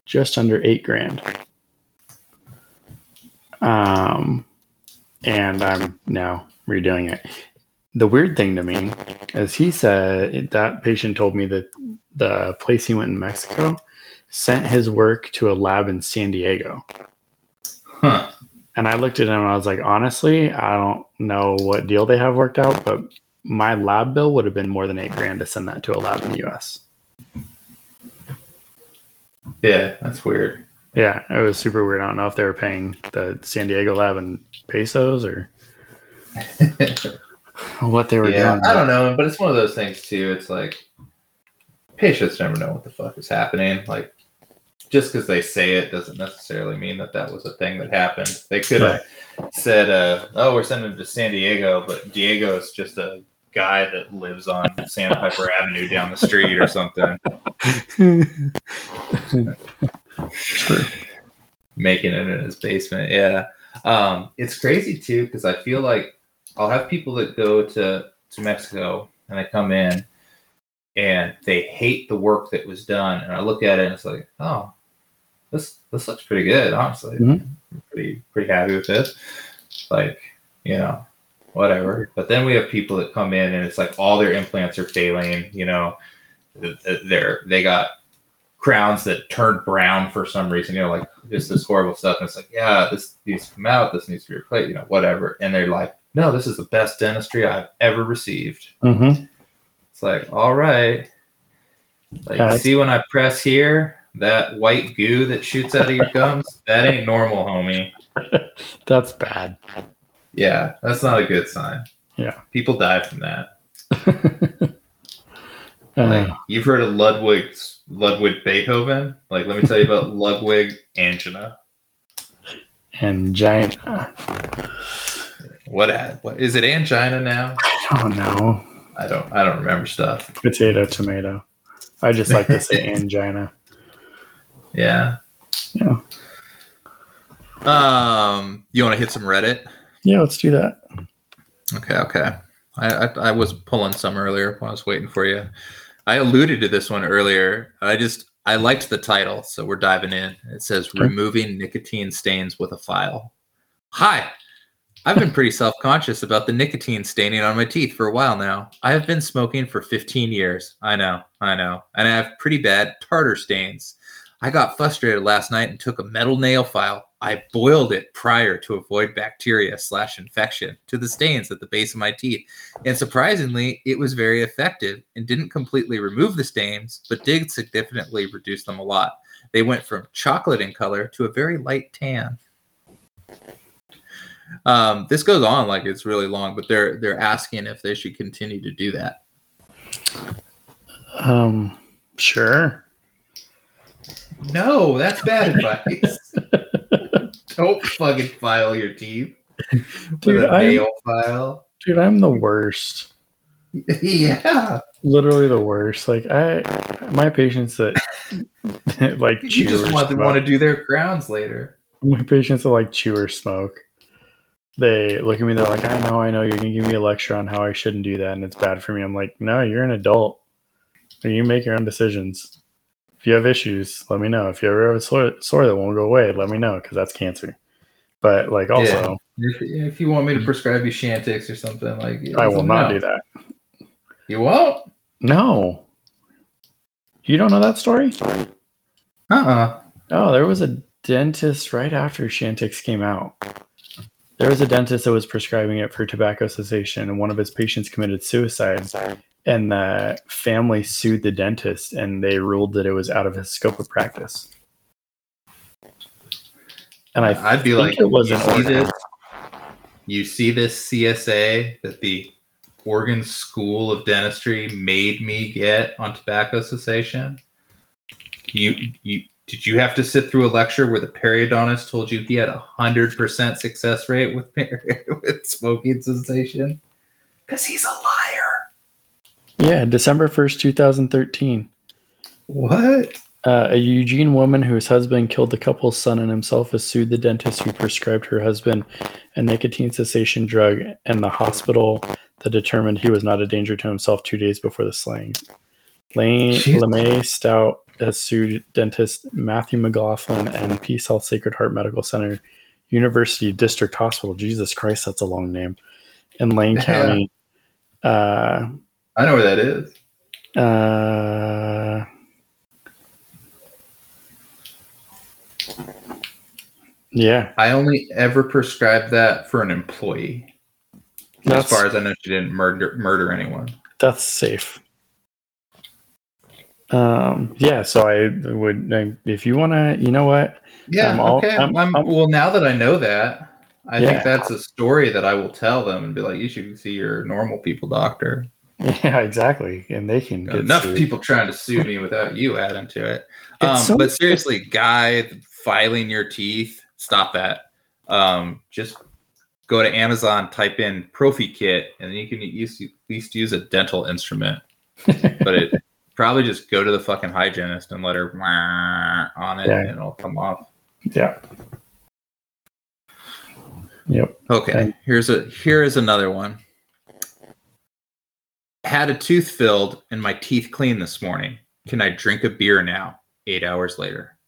just under eight grand, um, and I'm now redoing it. The weird thing to me is he said that patient told me that the place he went in Mexico sent his work to a lab in San Diego. Huh. And I looked at him and I was like, honestly, I don't know what deal they have worked out, but my lab bill would have been more than eight grand to send that to a lab in the U S. Yeah, that's weird. Yeah, it was super weird. I don't know if they were paying the San Diego lab in pesos or what they were yeah, doing. I don't know, but it's one of those things too. It's like patients never know what the fuck is happening. Like just because they say it doesn't necessarily mean that that was a thing that happened. They could have right. said, uh, "Oh, we're sending it to San Diego," but Diego is just a guy that lives on Santa Piper Avenue down the street or something. Making it in his basement. Yeah. Um, it's crazy too, because I feel like I'll have people that go to, to Mexico and they come in and they hate the work that was done. And I look at it and it's like, oh, this this looks pretty good, honestly. Mm-hmm. I'm pretty, pretty happy with this. Like, you know. Whatever. But then we have people that come in and it's like all their implants are failing, you know, they're, they got crowns that turned brown for some reason, you know, like just this horrible stuff. And it's like, yeah, this needs to come out. This needs to be replaced, you know, whatever. And they're like, no, this is the best dentistry I've ever received. Mm-hmm. It's like, all right. Like, uh, see when I press here, that white goo that shoots out of your gums, that ain't normal, homie. That's bad. Yeah, that's not a good sign. Yeah. People die from that. uh, like, you've heard of Ludwig's Ludwig Beethoven? Like, let me tell you about Ludwig angina. Angina. What, what is it angina now? I don't know. I don't I don't remember stuff. Potato, tomato. I just like to say angina. Yeah. Yeah. Um, you want to hit some Reddit? Yeah, let's do that. Okay, okay. I, I I was pulling some earlier when I was waiting for you. I alluded to this one earlier. I just I liked the title, so we're diving in. It says okay. Removing nicotine stains with a file. Hi. I've been pretty self-conscious about the nicotine staining on my teeth for a while now. I have been smoking for fifteen years. I know, I know. And I have pretty bad tartar stains. I got frustrated last night and took a metal nail file. I boiled it prior to avoid bacteria slash infection to the stains at the base of my teeth. And surprisingly, it was very effective and didn't completely remove the stains, but did significantly reduce them a lot. They went from chocolate in color to a very light tan. Um, this goes on like it's really long, but they're they're asking if they should continue to do that. Um, sure. No, that's bad advice. Don't fucking file your teeth dude, with a nail file. Dude, I'm the worst. Yeah, literally the worst. Like I, my patients that like you chew just want to want to do their crowns later. My patients that like chew or smoke. They look at me, they're like, I know, I know, you're going to give me a lecture on how I shouldn't do that, and it's bad for me. I'm like, no, you're an adult. You make your own decisions. If you have issues, let me know. If you ever have a sore, sore that won't go away, let me know, because that's cancer. But, like, also... Yeah. If, if you want me to prescribe you Chantix or something, like... I will not know. do that. You won't? No. You don't know that story? Uh-uh. Oh, there was a dentist right after Chantix came out. There was a dentist that was prescribing it for tobacco cessation, and one of his patients committed suicide. And the family sued the dentist, and they ruled that it was out of his scope of practice. And I I'd think be like, it was you see this, you see this C S A that the Oregon School of Dentistry made me get on tobacco cessation? You you. Did you have to sit through a lecture where the periodontist told you he had a hundred percent success rate with with smoking cessation? Because he's a liar. Yeah, December first, two thousand thirteen. What? Uh, a Eugene woman whose husband killed the couple's son and himself has sued the dentist who prescribed her husband a nicotine cessation drug and the hospital that determined he was not a danger to himself two days before the slaying. LeMay Stout has sued dentist Matthew McLaughlin and Peace Health Sacred Heart Medical Center, University District Hospital. Jesus Christ, that's a long name. In Lane yeah. County. Uh, I know where that is. Uh, yeah. I only ever prescribed that for an employee. That's, as far as I know, she didn't murder murder anyone. That's safe. Um. Yeah. So I would, I, if you want to, you know what? Yeah. I'm all, okay. I'm, I'm, I'm, well, now that I know that, I yeah. think that's a story that I will tell them and be like, "You should see your normal people doctor." Yeah. Exactly. And they can get enough sued. People trying to sue me without you adding to it. Um, so- but seriously, guy filing your teeth. Stop that. Um. Just go to Amazon, type in Profi Kit, and you can use, at least use a dental instrument. But it. Probably just go to the fucking hygienist and let her on it, yeah. and it'll come off. Yeah. Yep. Okay. And- here's a here is another one. Had a tooth filled and my teeth cleaned this morning. Can I drink a beer now? Eight hours later.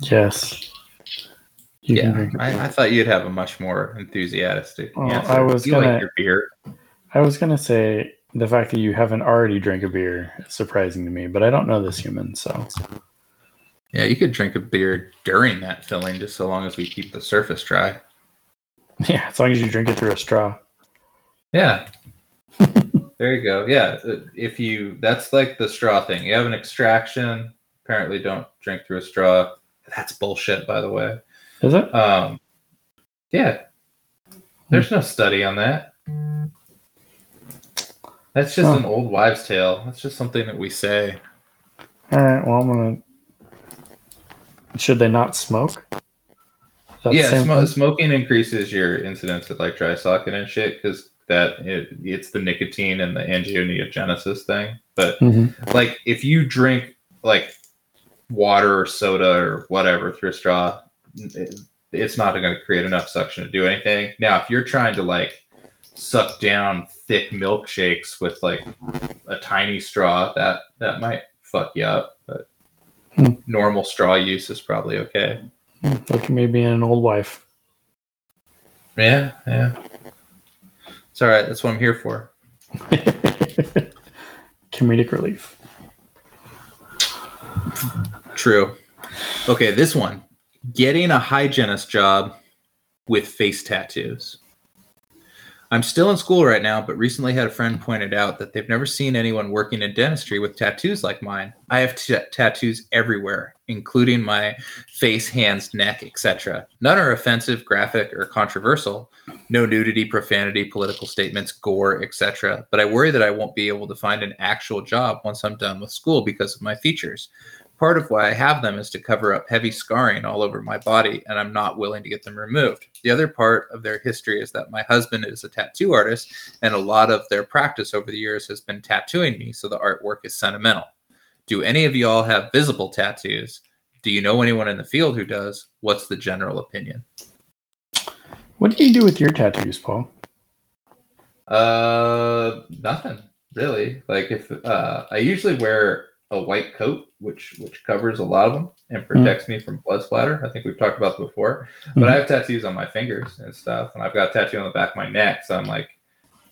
Yes. You yeah. I, I thought you'd have a much more enthusiastic. Oh, answer. I was. Do you gonna- like your beer? I was going to say the fact that you haven't already drank a beer is surprising to me, but I don't know this human, so. Yeah, you could drink a beer during that filling, just so long as we keep the surface dry. Yeah, as long as you drink it through a straw. Yeah. There you go. Yeah, if you, that's like the straw thing. You have an extraction, apparently don't drink through a straw. That's bullshit, by the way. Is it? Um, yeah. There's no study on that. That's just oh. an old wives' tale. That's just something that we say. All right. Well, I'm gonna. Should they not smoke? Yeah, sm- smoking increases your incidence of like dry socket and shit because that it, it's the nicotine and the angiogenesis thing. But mm-hmm. like, if you drink like water or soda or whatever through a straw, it, it's not going to create enough suction to do anything. Now, if you're trying to like suck down thick milkshakes with like a tiny straw, that that might fuck you up. But hmm. normal straw use is probably okay. Like me being an old wife. Yeah, yeah. It's all right. That's what I'm here for. Comedic relief. True. Okay, this one. Getting a hygienist job with face tattoos. I'm still in school right now, but recently had a friend pointed out that they've never seen anyone working in dentistry with tattoos like mine. I have t- tattoos everywhere, including my face, hands, neck, et cetera. None are offensive, graphic, or controversial. No nudity, profanity, political statements, gore, et cetera. But I worry that I won't be able to find an actual job once I'm done with school because of my features. Part of why I have them is to cover up heavy scarring all over my body, and I'm not willing to get them removed. The other part of their history is that my husband is a tattoo artist, and a lot of their practice over the years has been tattooing me, so the artwork is sentimental. Do any of y'all have visible tattoos? Do you know anyone in the field who does? What's the general opinion? What do you do with your tattoos, Paul? Uh, nothing, really. Like, if uh, I usually wear a white coat, which which covers a lot of them and protects mm. me from blood splatter. I think we've talked about it before, but mm-hmm. I have tattoos on my fingers and stuff, and I've got a tattoo on the back of my neck. So I'm like,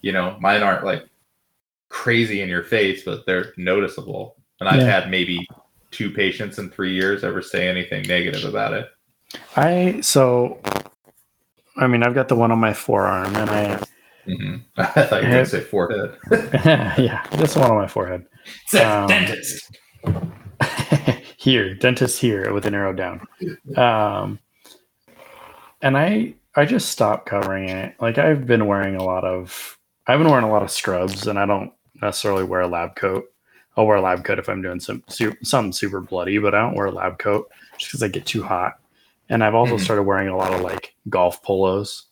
you know, mine aren't like crazy in your face, but they're noticeable. And I've yeah. had maybe two patients in three years ever say anything negative about it. I so, I mean, I've got the one on my forearm, and I. Mm-hmm. I thought you were going to say forehead. Yeah, that's one on my forehead. Um, dentist. Here, dentist here with an arrow down. Um, and I I just stopped covering it. Like I've been wearing a lot of I've been wearing a lot of scrubs, and I don't necessarily wear a lab coat. I'll wear a lab coat if I'm doing some something super bloody, but I don't wear a lab coat just because I get too hot. And I've also mm-hmm. started wearing a lot of like golf polos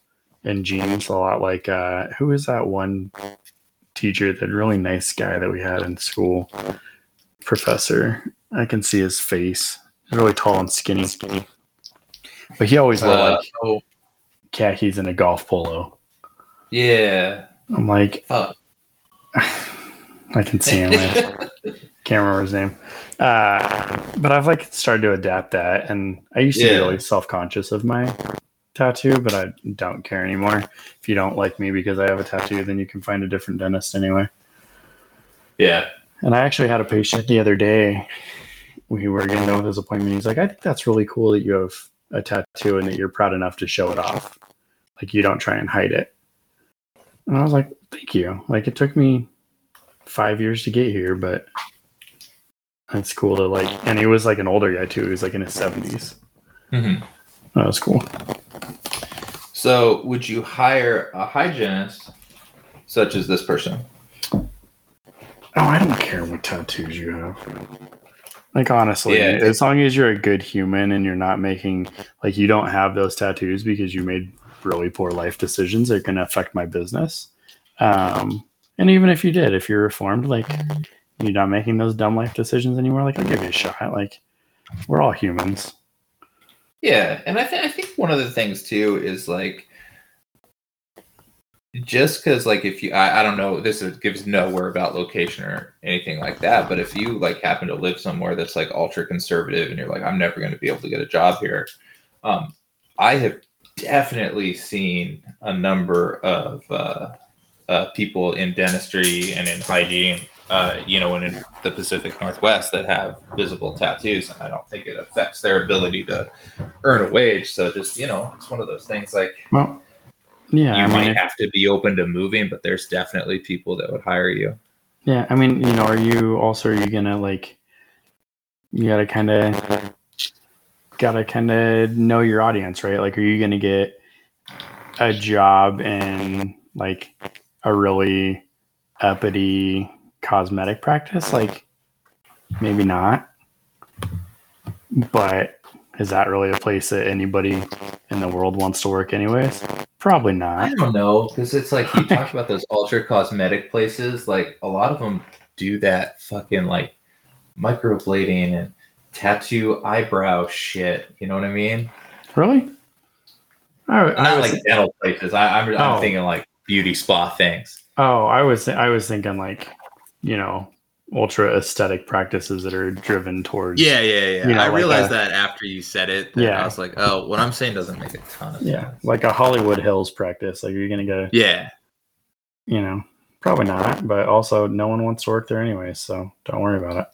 and jeans, a lot like uh who is that one teacher, that really nice guy that we had in school, professor, I can see his face, he's really tall and skinny skinny but he always wore uh, like oh. khakis and a golf polo. Yeah, I'm like oh. I can see him. I can't remember his name, uh but I've like started to adapt that, and I used to yeah. be really self-conscious of my tattoo, but I don't care anymore. If you don't like me because I have a tattoo, then you can find a different dentist anyway. Yeah. And I actually had a patient the other day. We were getting done with his appointment. He's like, I think that's really cool that you have a tattoo and that you're proud enough to show it off. Like, you don't try and hide it. And I was like, thank you. Like, it took me five years to get here, but it's cool to like, and he was like an older guy too. He was like in his seventies. Mm-hmm. That was cool. So would you hire a hygienist such as this person? Oh, I don't care what tattoos you have. Like, honestly, yeah, as long as you're a good human and you're not making, like, you don't have those tattoos because you made really poor life decisions that are going to affect my business. Um, and even if you did, if you're reformed, like, you're not making those dumb life decisions anymore, like, I'll give you a shot. Like, we're all humans. Yeah, and I, th- I think one of the things, too, is, like, just because, like, if you... I, I don't know, this is, gives no word about location or anything like that, but if you, like, happen to live somewhere that's, like, ultra-conservative and you're like, I'm never going to be able to get a job here, um, I have definitely seen a number of uh, uh, people in dentistry and in hygiene, uh, you know, and in the Pacific Northwest that have visible tattoos, and I don't think it affects their ability to earn a wage. So just, you know, it's one of those things like, well, yeah, you I might mean, have to be open to moving, but there's definitely people that would hire you. Yeah. I mean, you know, are you also, are you going to like, you got to kind of gotta kind of know your audience, right? Like, are you gonna get a job in like a really uppity cosmetic practice? Like, maybe not. But is that really a place that anybody in the world wants to work anyways? Probably not. I don't know, because it's like you talk about those ultra cosmetic places. Like, a lot of them do that fucking like microblading and tattoo eyebrow shit. You know what I mean? Really? I, I not was, like dental places. I, I'm, oh. I'm thinking like beauty spa things. Oh, I was th- I was thinking like, you know, ultra aesthetic practices that are driven towards. Yeah, yeah, yeah. You know, I like realized a, that after you said it. Yeah. I was like, oh, what I'm saying doesn't make a ton of yeah, sense. Like a Hollywood Hills practice. Like, you're going to go. Yeah. You know, probably not. But also, no one wants to work there anyway, so don't worry about it.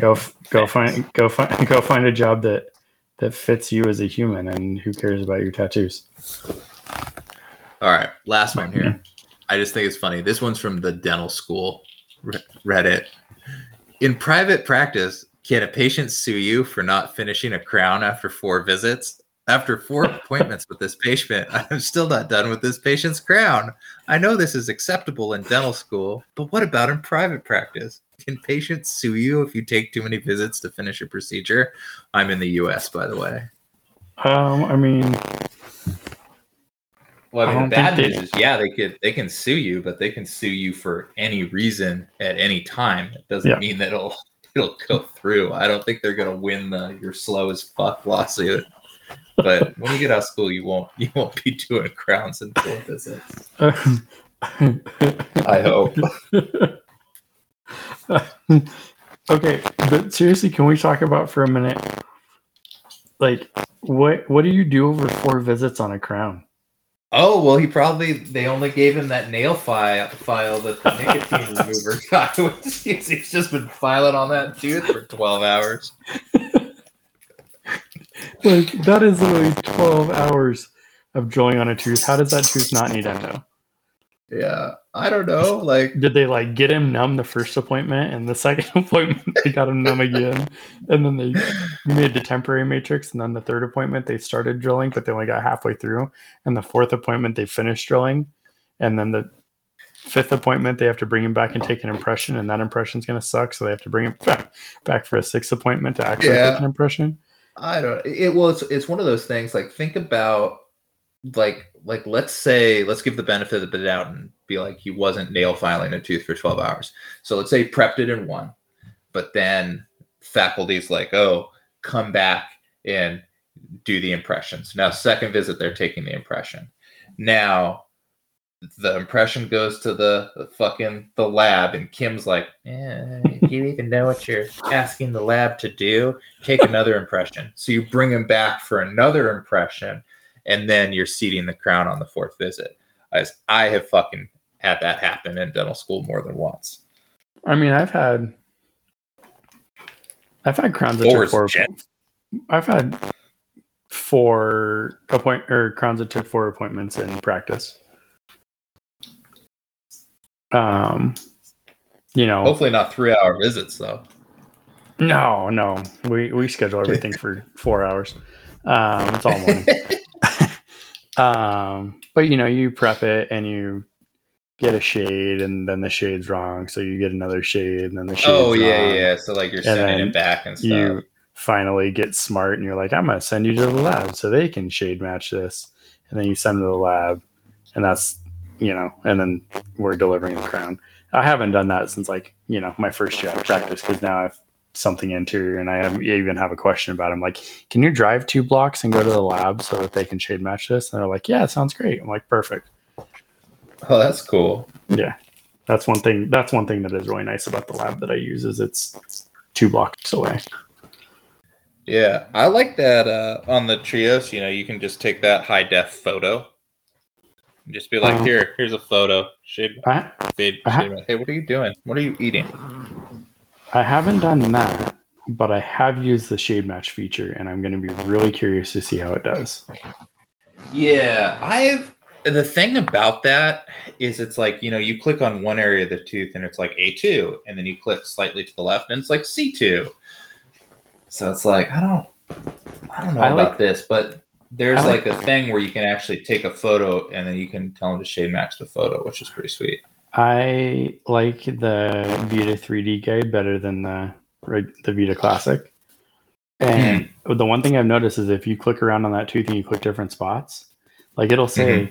Go go find go find go find a job that that fits you as a human, and who cares about your tattoos? All right, last one here. Mm-hmm. I just think it's funny. This one's from the dental school Reddit. In private practice, can a patient sue you for not finishing a crown after four visits? After four appointments with this patient, I'm still not done with this patient's crown. I know this is acceptable in dental school, but what about in private practice? Can patients sue you if you take too many visits to finish a procedure? I'm in the U S, by the way. Um, I mean... Well, I mean, I the bad news is, yeah, they could they can sue you, but they can sue you for any reason at any time. It doesn't yeah. mean that it'll it'll go through. I don't think they're gonna win the "you're slow as fuck" lawsuit. But when you get out of school, you won't you won't be doing crowns and full visits. I hope. Okay, but seriously, can we talk about for a minute? Like, what what do you do over four visits on a crown? Oh, well, he probably, they only gave him that nail file, file that the nicotine remover guy was using. He's just been filing on that tooth for twelve hours. Like, that is literally twelve hours of drilling on a tooth. How does that tooth not need endo? Yeah, I don't know. Like, did they, like, get him numb the first appointment, and the second appointment they got him numb again, and then they made the temporary matrix, and then the third appointment they started drilling, but they only got halfway through, and the fourth appointment they finished drilling, and then the fifth appointment they have to bring him back and take an impression, and that impression's going to suck, so they have to bring him back, back for a sixth appointment to actually yeah. take an impression? I don't know. It, well, it's, it's one of those things, like, think about Like, like, let's say, let's give the benefit of the doubt and be like, he wasn't nail filing a tooth for twelve hours. So let's say he prepped it in one, but then faculty's like, oh, come back and do the impressions. Now, second visit, they're taking the impression. Now, the impression goes to the, the fucking the lab, and Kim's like, eh, do you even know what you're asking the lab to do? Take another impression. So you bring him back for another impression. And then you're seating the crown on the fourth visit. As I have fucking had that happen in dental school more than once. I mean, I've had, I've had crowns that took four. I've had four appoint or crowns that took four appointments in practice. Um, you know, hopefully not three hour visits though. No, no, we we schedule everything for four hours. Um, it's all morning. Um, but you know, you prep it and you get a shade, and then the shade's wrong, so you get another shade, and then the shade's oh yeah, wrong. yeah. So like you're sending it back and stuff. You finally get smart, and you're like, I'm gonna send you to the lab so they can shade match this, and then you send them to the lab, and that's you know, and then we're delivering the crown. I haven't done that since like you know my first year of practice, because now I've something interior, and I have, even have a question about it. I'm like, can you drive two blocks and go to the lab so that they can shade match this? And they're like, yeah, sounds great. I'm like, perfect. Oh, that's cool. Yeah, that's one thing. That's one thing that is really nice about the lab that I use is it's, it's two blocks away. Yeah, I like that uh, on the Trios. You know, you can just take that high def photo and just be like, um, here, here's a photo. Shade, I, shade, I, shade. Hey, what are you doing? What are you eating? I haven't done that, but I have used the shade match feature, and I'm going to be really curious to see how it does. Yeah, I've the thing about that is it's like, you know, you click on one area of the tooth and it's like A two, and then you click slightly to the left and it's like C two. So it's like, I don't I don't know I about like, this, but there's I like, like a thing where you can actually take a photo and then you can tell them to shade match the photo, which is pretty sweet. I like the Vita three D guide better than the the Vita Classic. And mm-hmm. the one thing I've noticed is if you click around on that tooth and you click different spots, like it'll say, mm-hmm.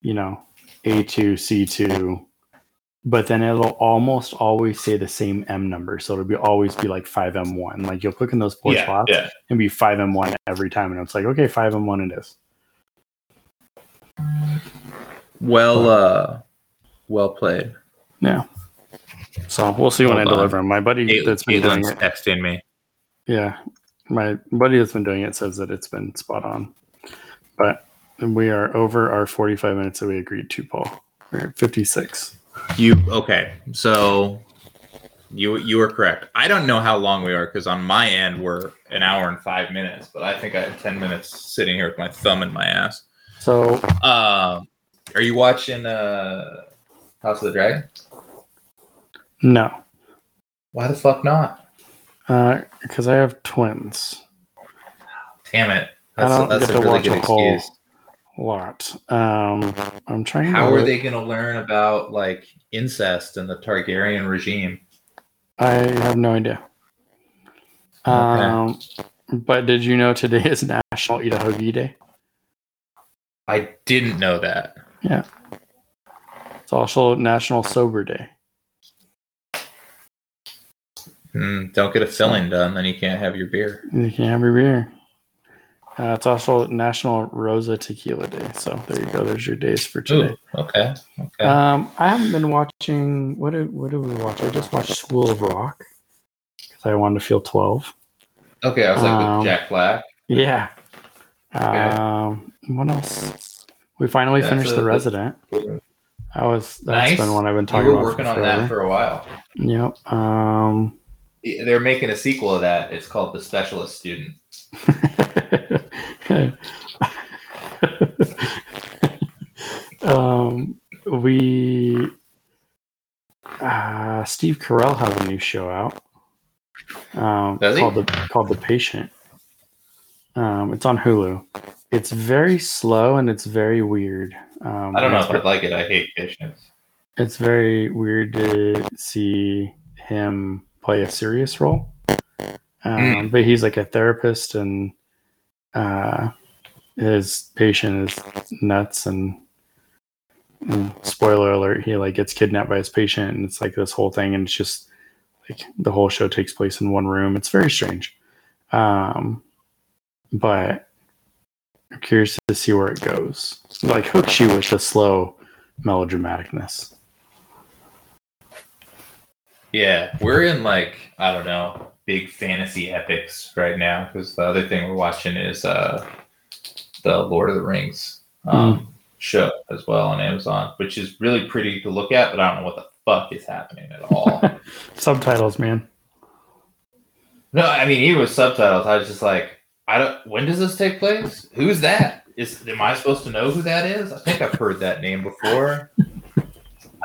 you know, A two, C two, but then it'll almost always say the same M number. So it'll be always be like five M one. Like you'll click in those four yeah, spots yeah. and be five M one every time. And it's like, okay, five M one it is. Well, uh, well played. Yeah. So we'll see Hold when on. I deliver them. My buddy eight, that's been doing it. Texting me. Yeah. My buddy that's been doing it says that it's been spot on. But we are over our forty-five minutes that we agreed to, Paul. We're at fifty-six. You okay? So you you were correct. I don't know how long we are because on my end we're an hour and five minutes, but I think I have ten minutes sitting here with my thumb in my ass. So, uh, are you watching uh, House of the Dragon? No. Why the fuck not? Uh, because I have twins. Damn it! That's, I don't that's get a to really watch good a whole excuse. Lot. Um, I'm trying. How to are they going to learn about like incest and the Targaryen regime? I have no idea. Okay. Um, but did you know today is National Eat a Hoagie Day? I didn't know that. Yeah. It's also National Sober Day. Mm, don't get a filling done, then you can't have your beer. You can't have your beer. Uh, it's also National Rosa Tequila Day. So there you go. There's your days for today. Ooh, okay. Okay. Um, I haven't been watching. What did What did we watch? I just watched School of Rock because I wanted to feel twelve. Okay, I was like um, with Jack Black. Yeah. Okay. Um, what else? We finally yeah, finished so The Resident. Cool. I was. That's nice. Been one I've been talking about. We were about working on that for a while. Yep. Um, they're making a sequel of that. It's called The Specialist Student. um, we uh, Steve Carell has a new show out. Um, Does he? called the called The Patient. Um, it's on Hulu. It's very slow and it's very weird. Um, I don't know if I'd like it. I hate patients. It's very weird to see him play a serious role. Um, but he's like a therapist, and uh, his patient is nuts. And, and spoiler alert, he like gets kidnapped by his patient, and it's like this whole thing. And it's just like the whole show takes place in one room. It's very strange, um, but I'm curious to see where it goes. Like hooks you with the slow melodramaticness. Yeah, we're in like I don't know. Big fantasy epics right now because the other thing we're watching is uh the Lord of the Rings um mm. show as well on Amazon, which is really pretty to look at, but I don't know what the fuck is happening at all. Subtitles, man. No, I mean even with subtitles, I was just like, I don't. When does this take place? Who's that? Is am I supposed to know who that is? I think I've heard that name before.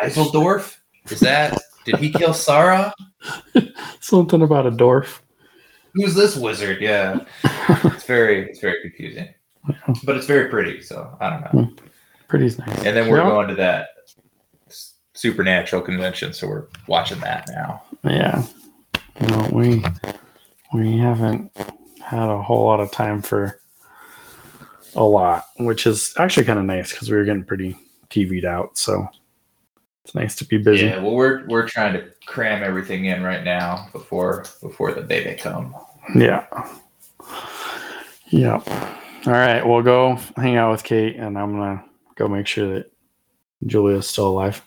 Eisseldorf? Is that? Did he kill Sarah? Something about a dwarf. Who's this wizard? Yeah, it's very, it's very confusing, but it's very pretty. So I don't know. Pretty's nice. And then we're yeah. going to that supernatural convention, so we're watching that now. Yeah, you know, we we haven't had a whole lot of time for a lot, which is actually kind of nice because we were getting pretty T V'd out. So. It's nice to be busy. Yeah, well, we're we're trying to cram everything in right now before before the baby come. Yeah. Yeah. All right, we'll go hang out with Kate, and I'm gonna go make sure that Julia's still alive.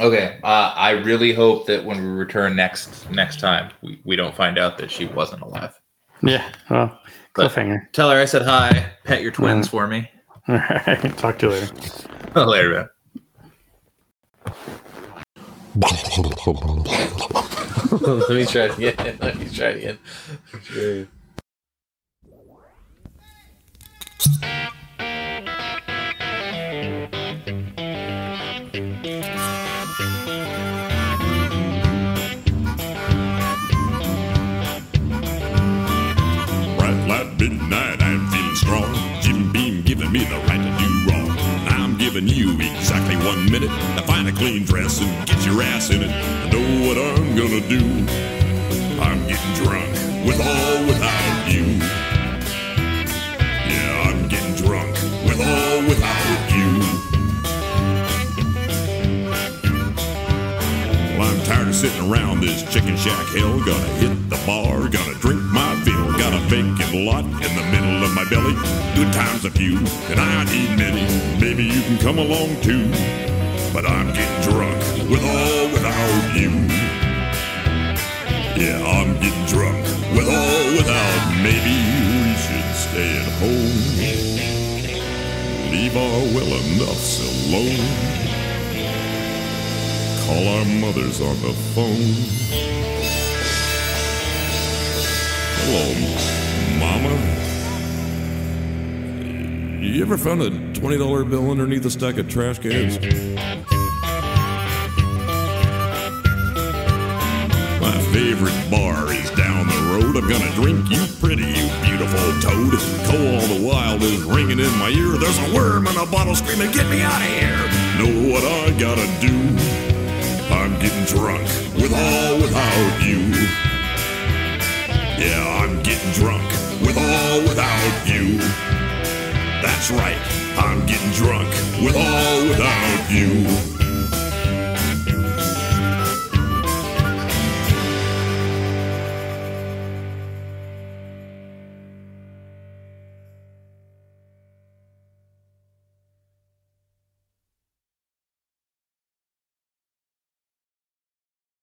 Okay. Uh, I really hope that when we return next next time, we, we don't find out that she wasn't alive. Yeah. Well, cliffhanger. Tell her I said hi. Pet your twins mm. for me. All right. Talk to you later. Later, man. Let me try it again. Let me try it again. Sure. at midnight, I'm feeling strong. Jim Beam giving me the right to do wrong. I'm giving you exactly one minute to find a clean dress and get your ass in it. I know what I'm gonna do. I'm getting drunk with or without you. Yeah, I'm getting drunk with or without you. Tired of sitting around this chicken shack hell. Gotta hit the bar, gotta drink my fill. Got a vacant lot in the middle of my belly. Good times a few, and I need many. Maybe you can come along too. But I'm getting drunk with or without you. Yeah, I'm getting drunk with or without. Maybe we should stay at home. Leave our well enoughs alone. All our mothers on the phone. Hello, Mama. You ever found a twenty dollar bill underneath a stack of trash cans? My favorite bar is down the road. I'm gonna drink you pretty, you beautiful toad. Coal all the while is ringing in my ear. There's a worm in a bottle screaming, get me out of here. Know what I gotta do. I'm getting drunk with or without you. Yeah, I'm getting drunk with or without you. That's right, I'm getting drunk with or without you.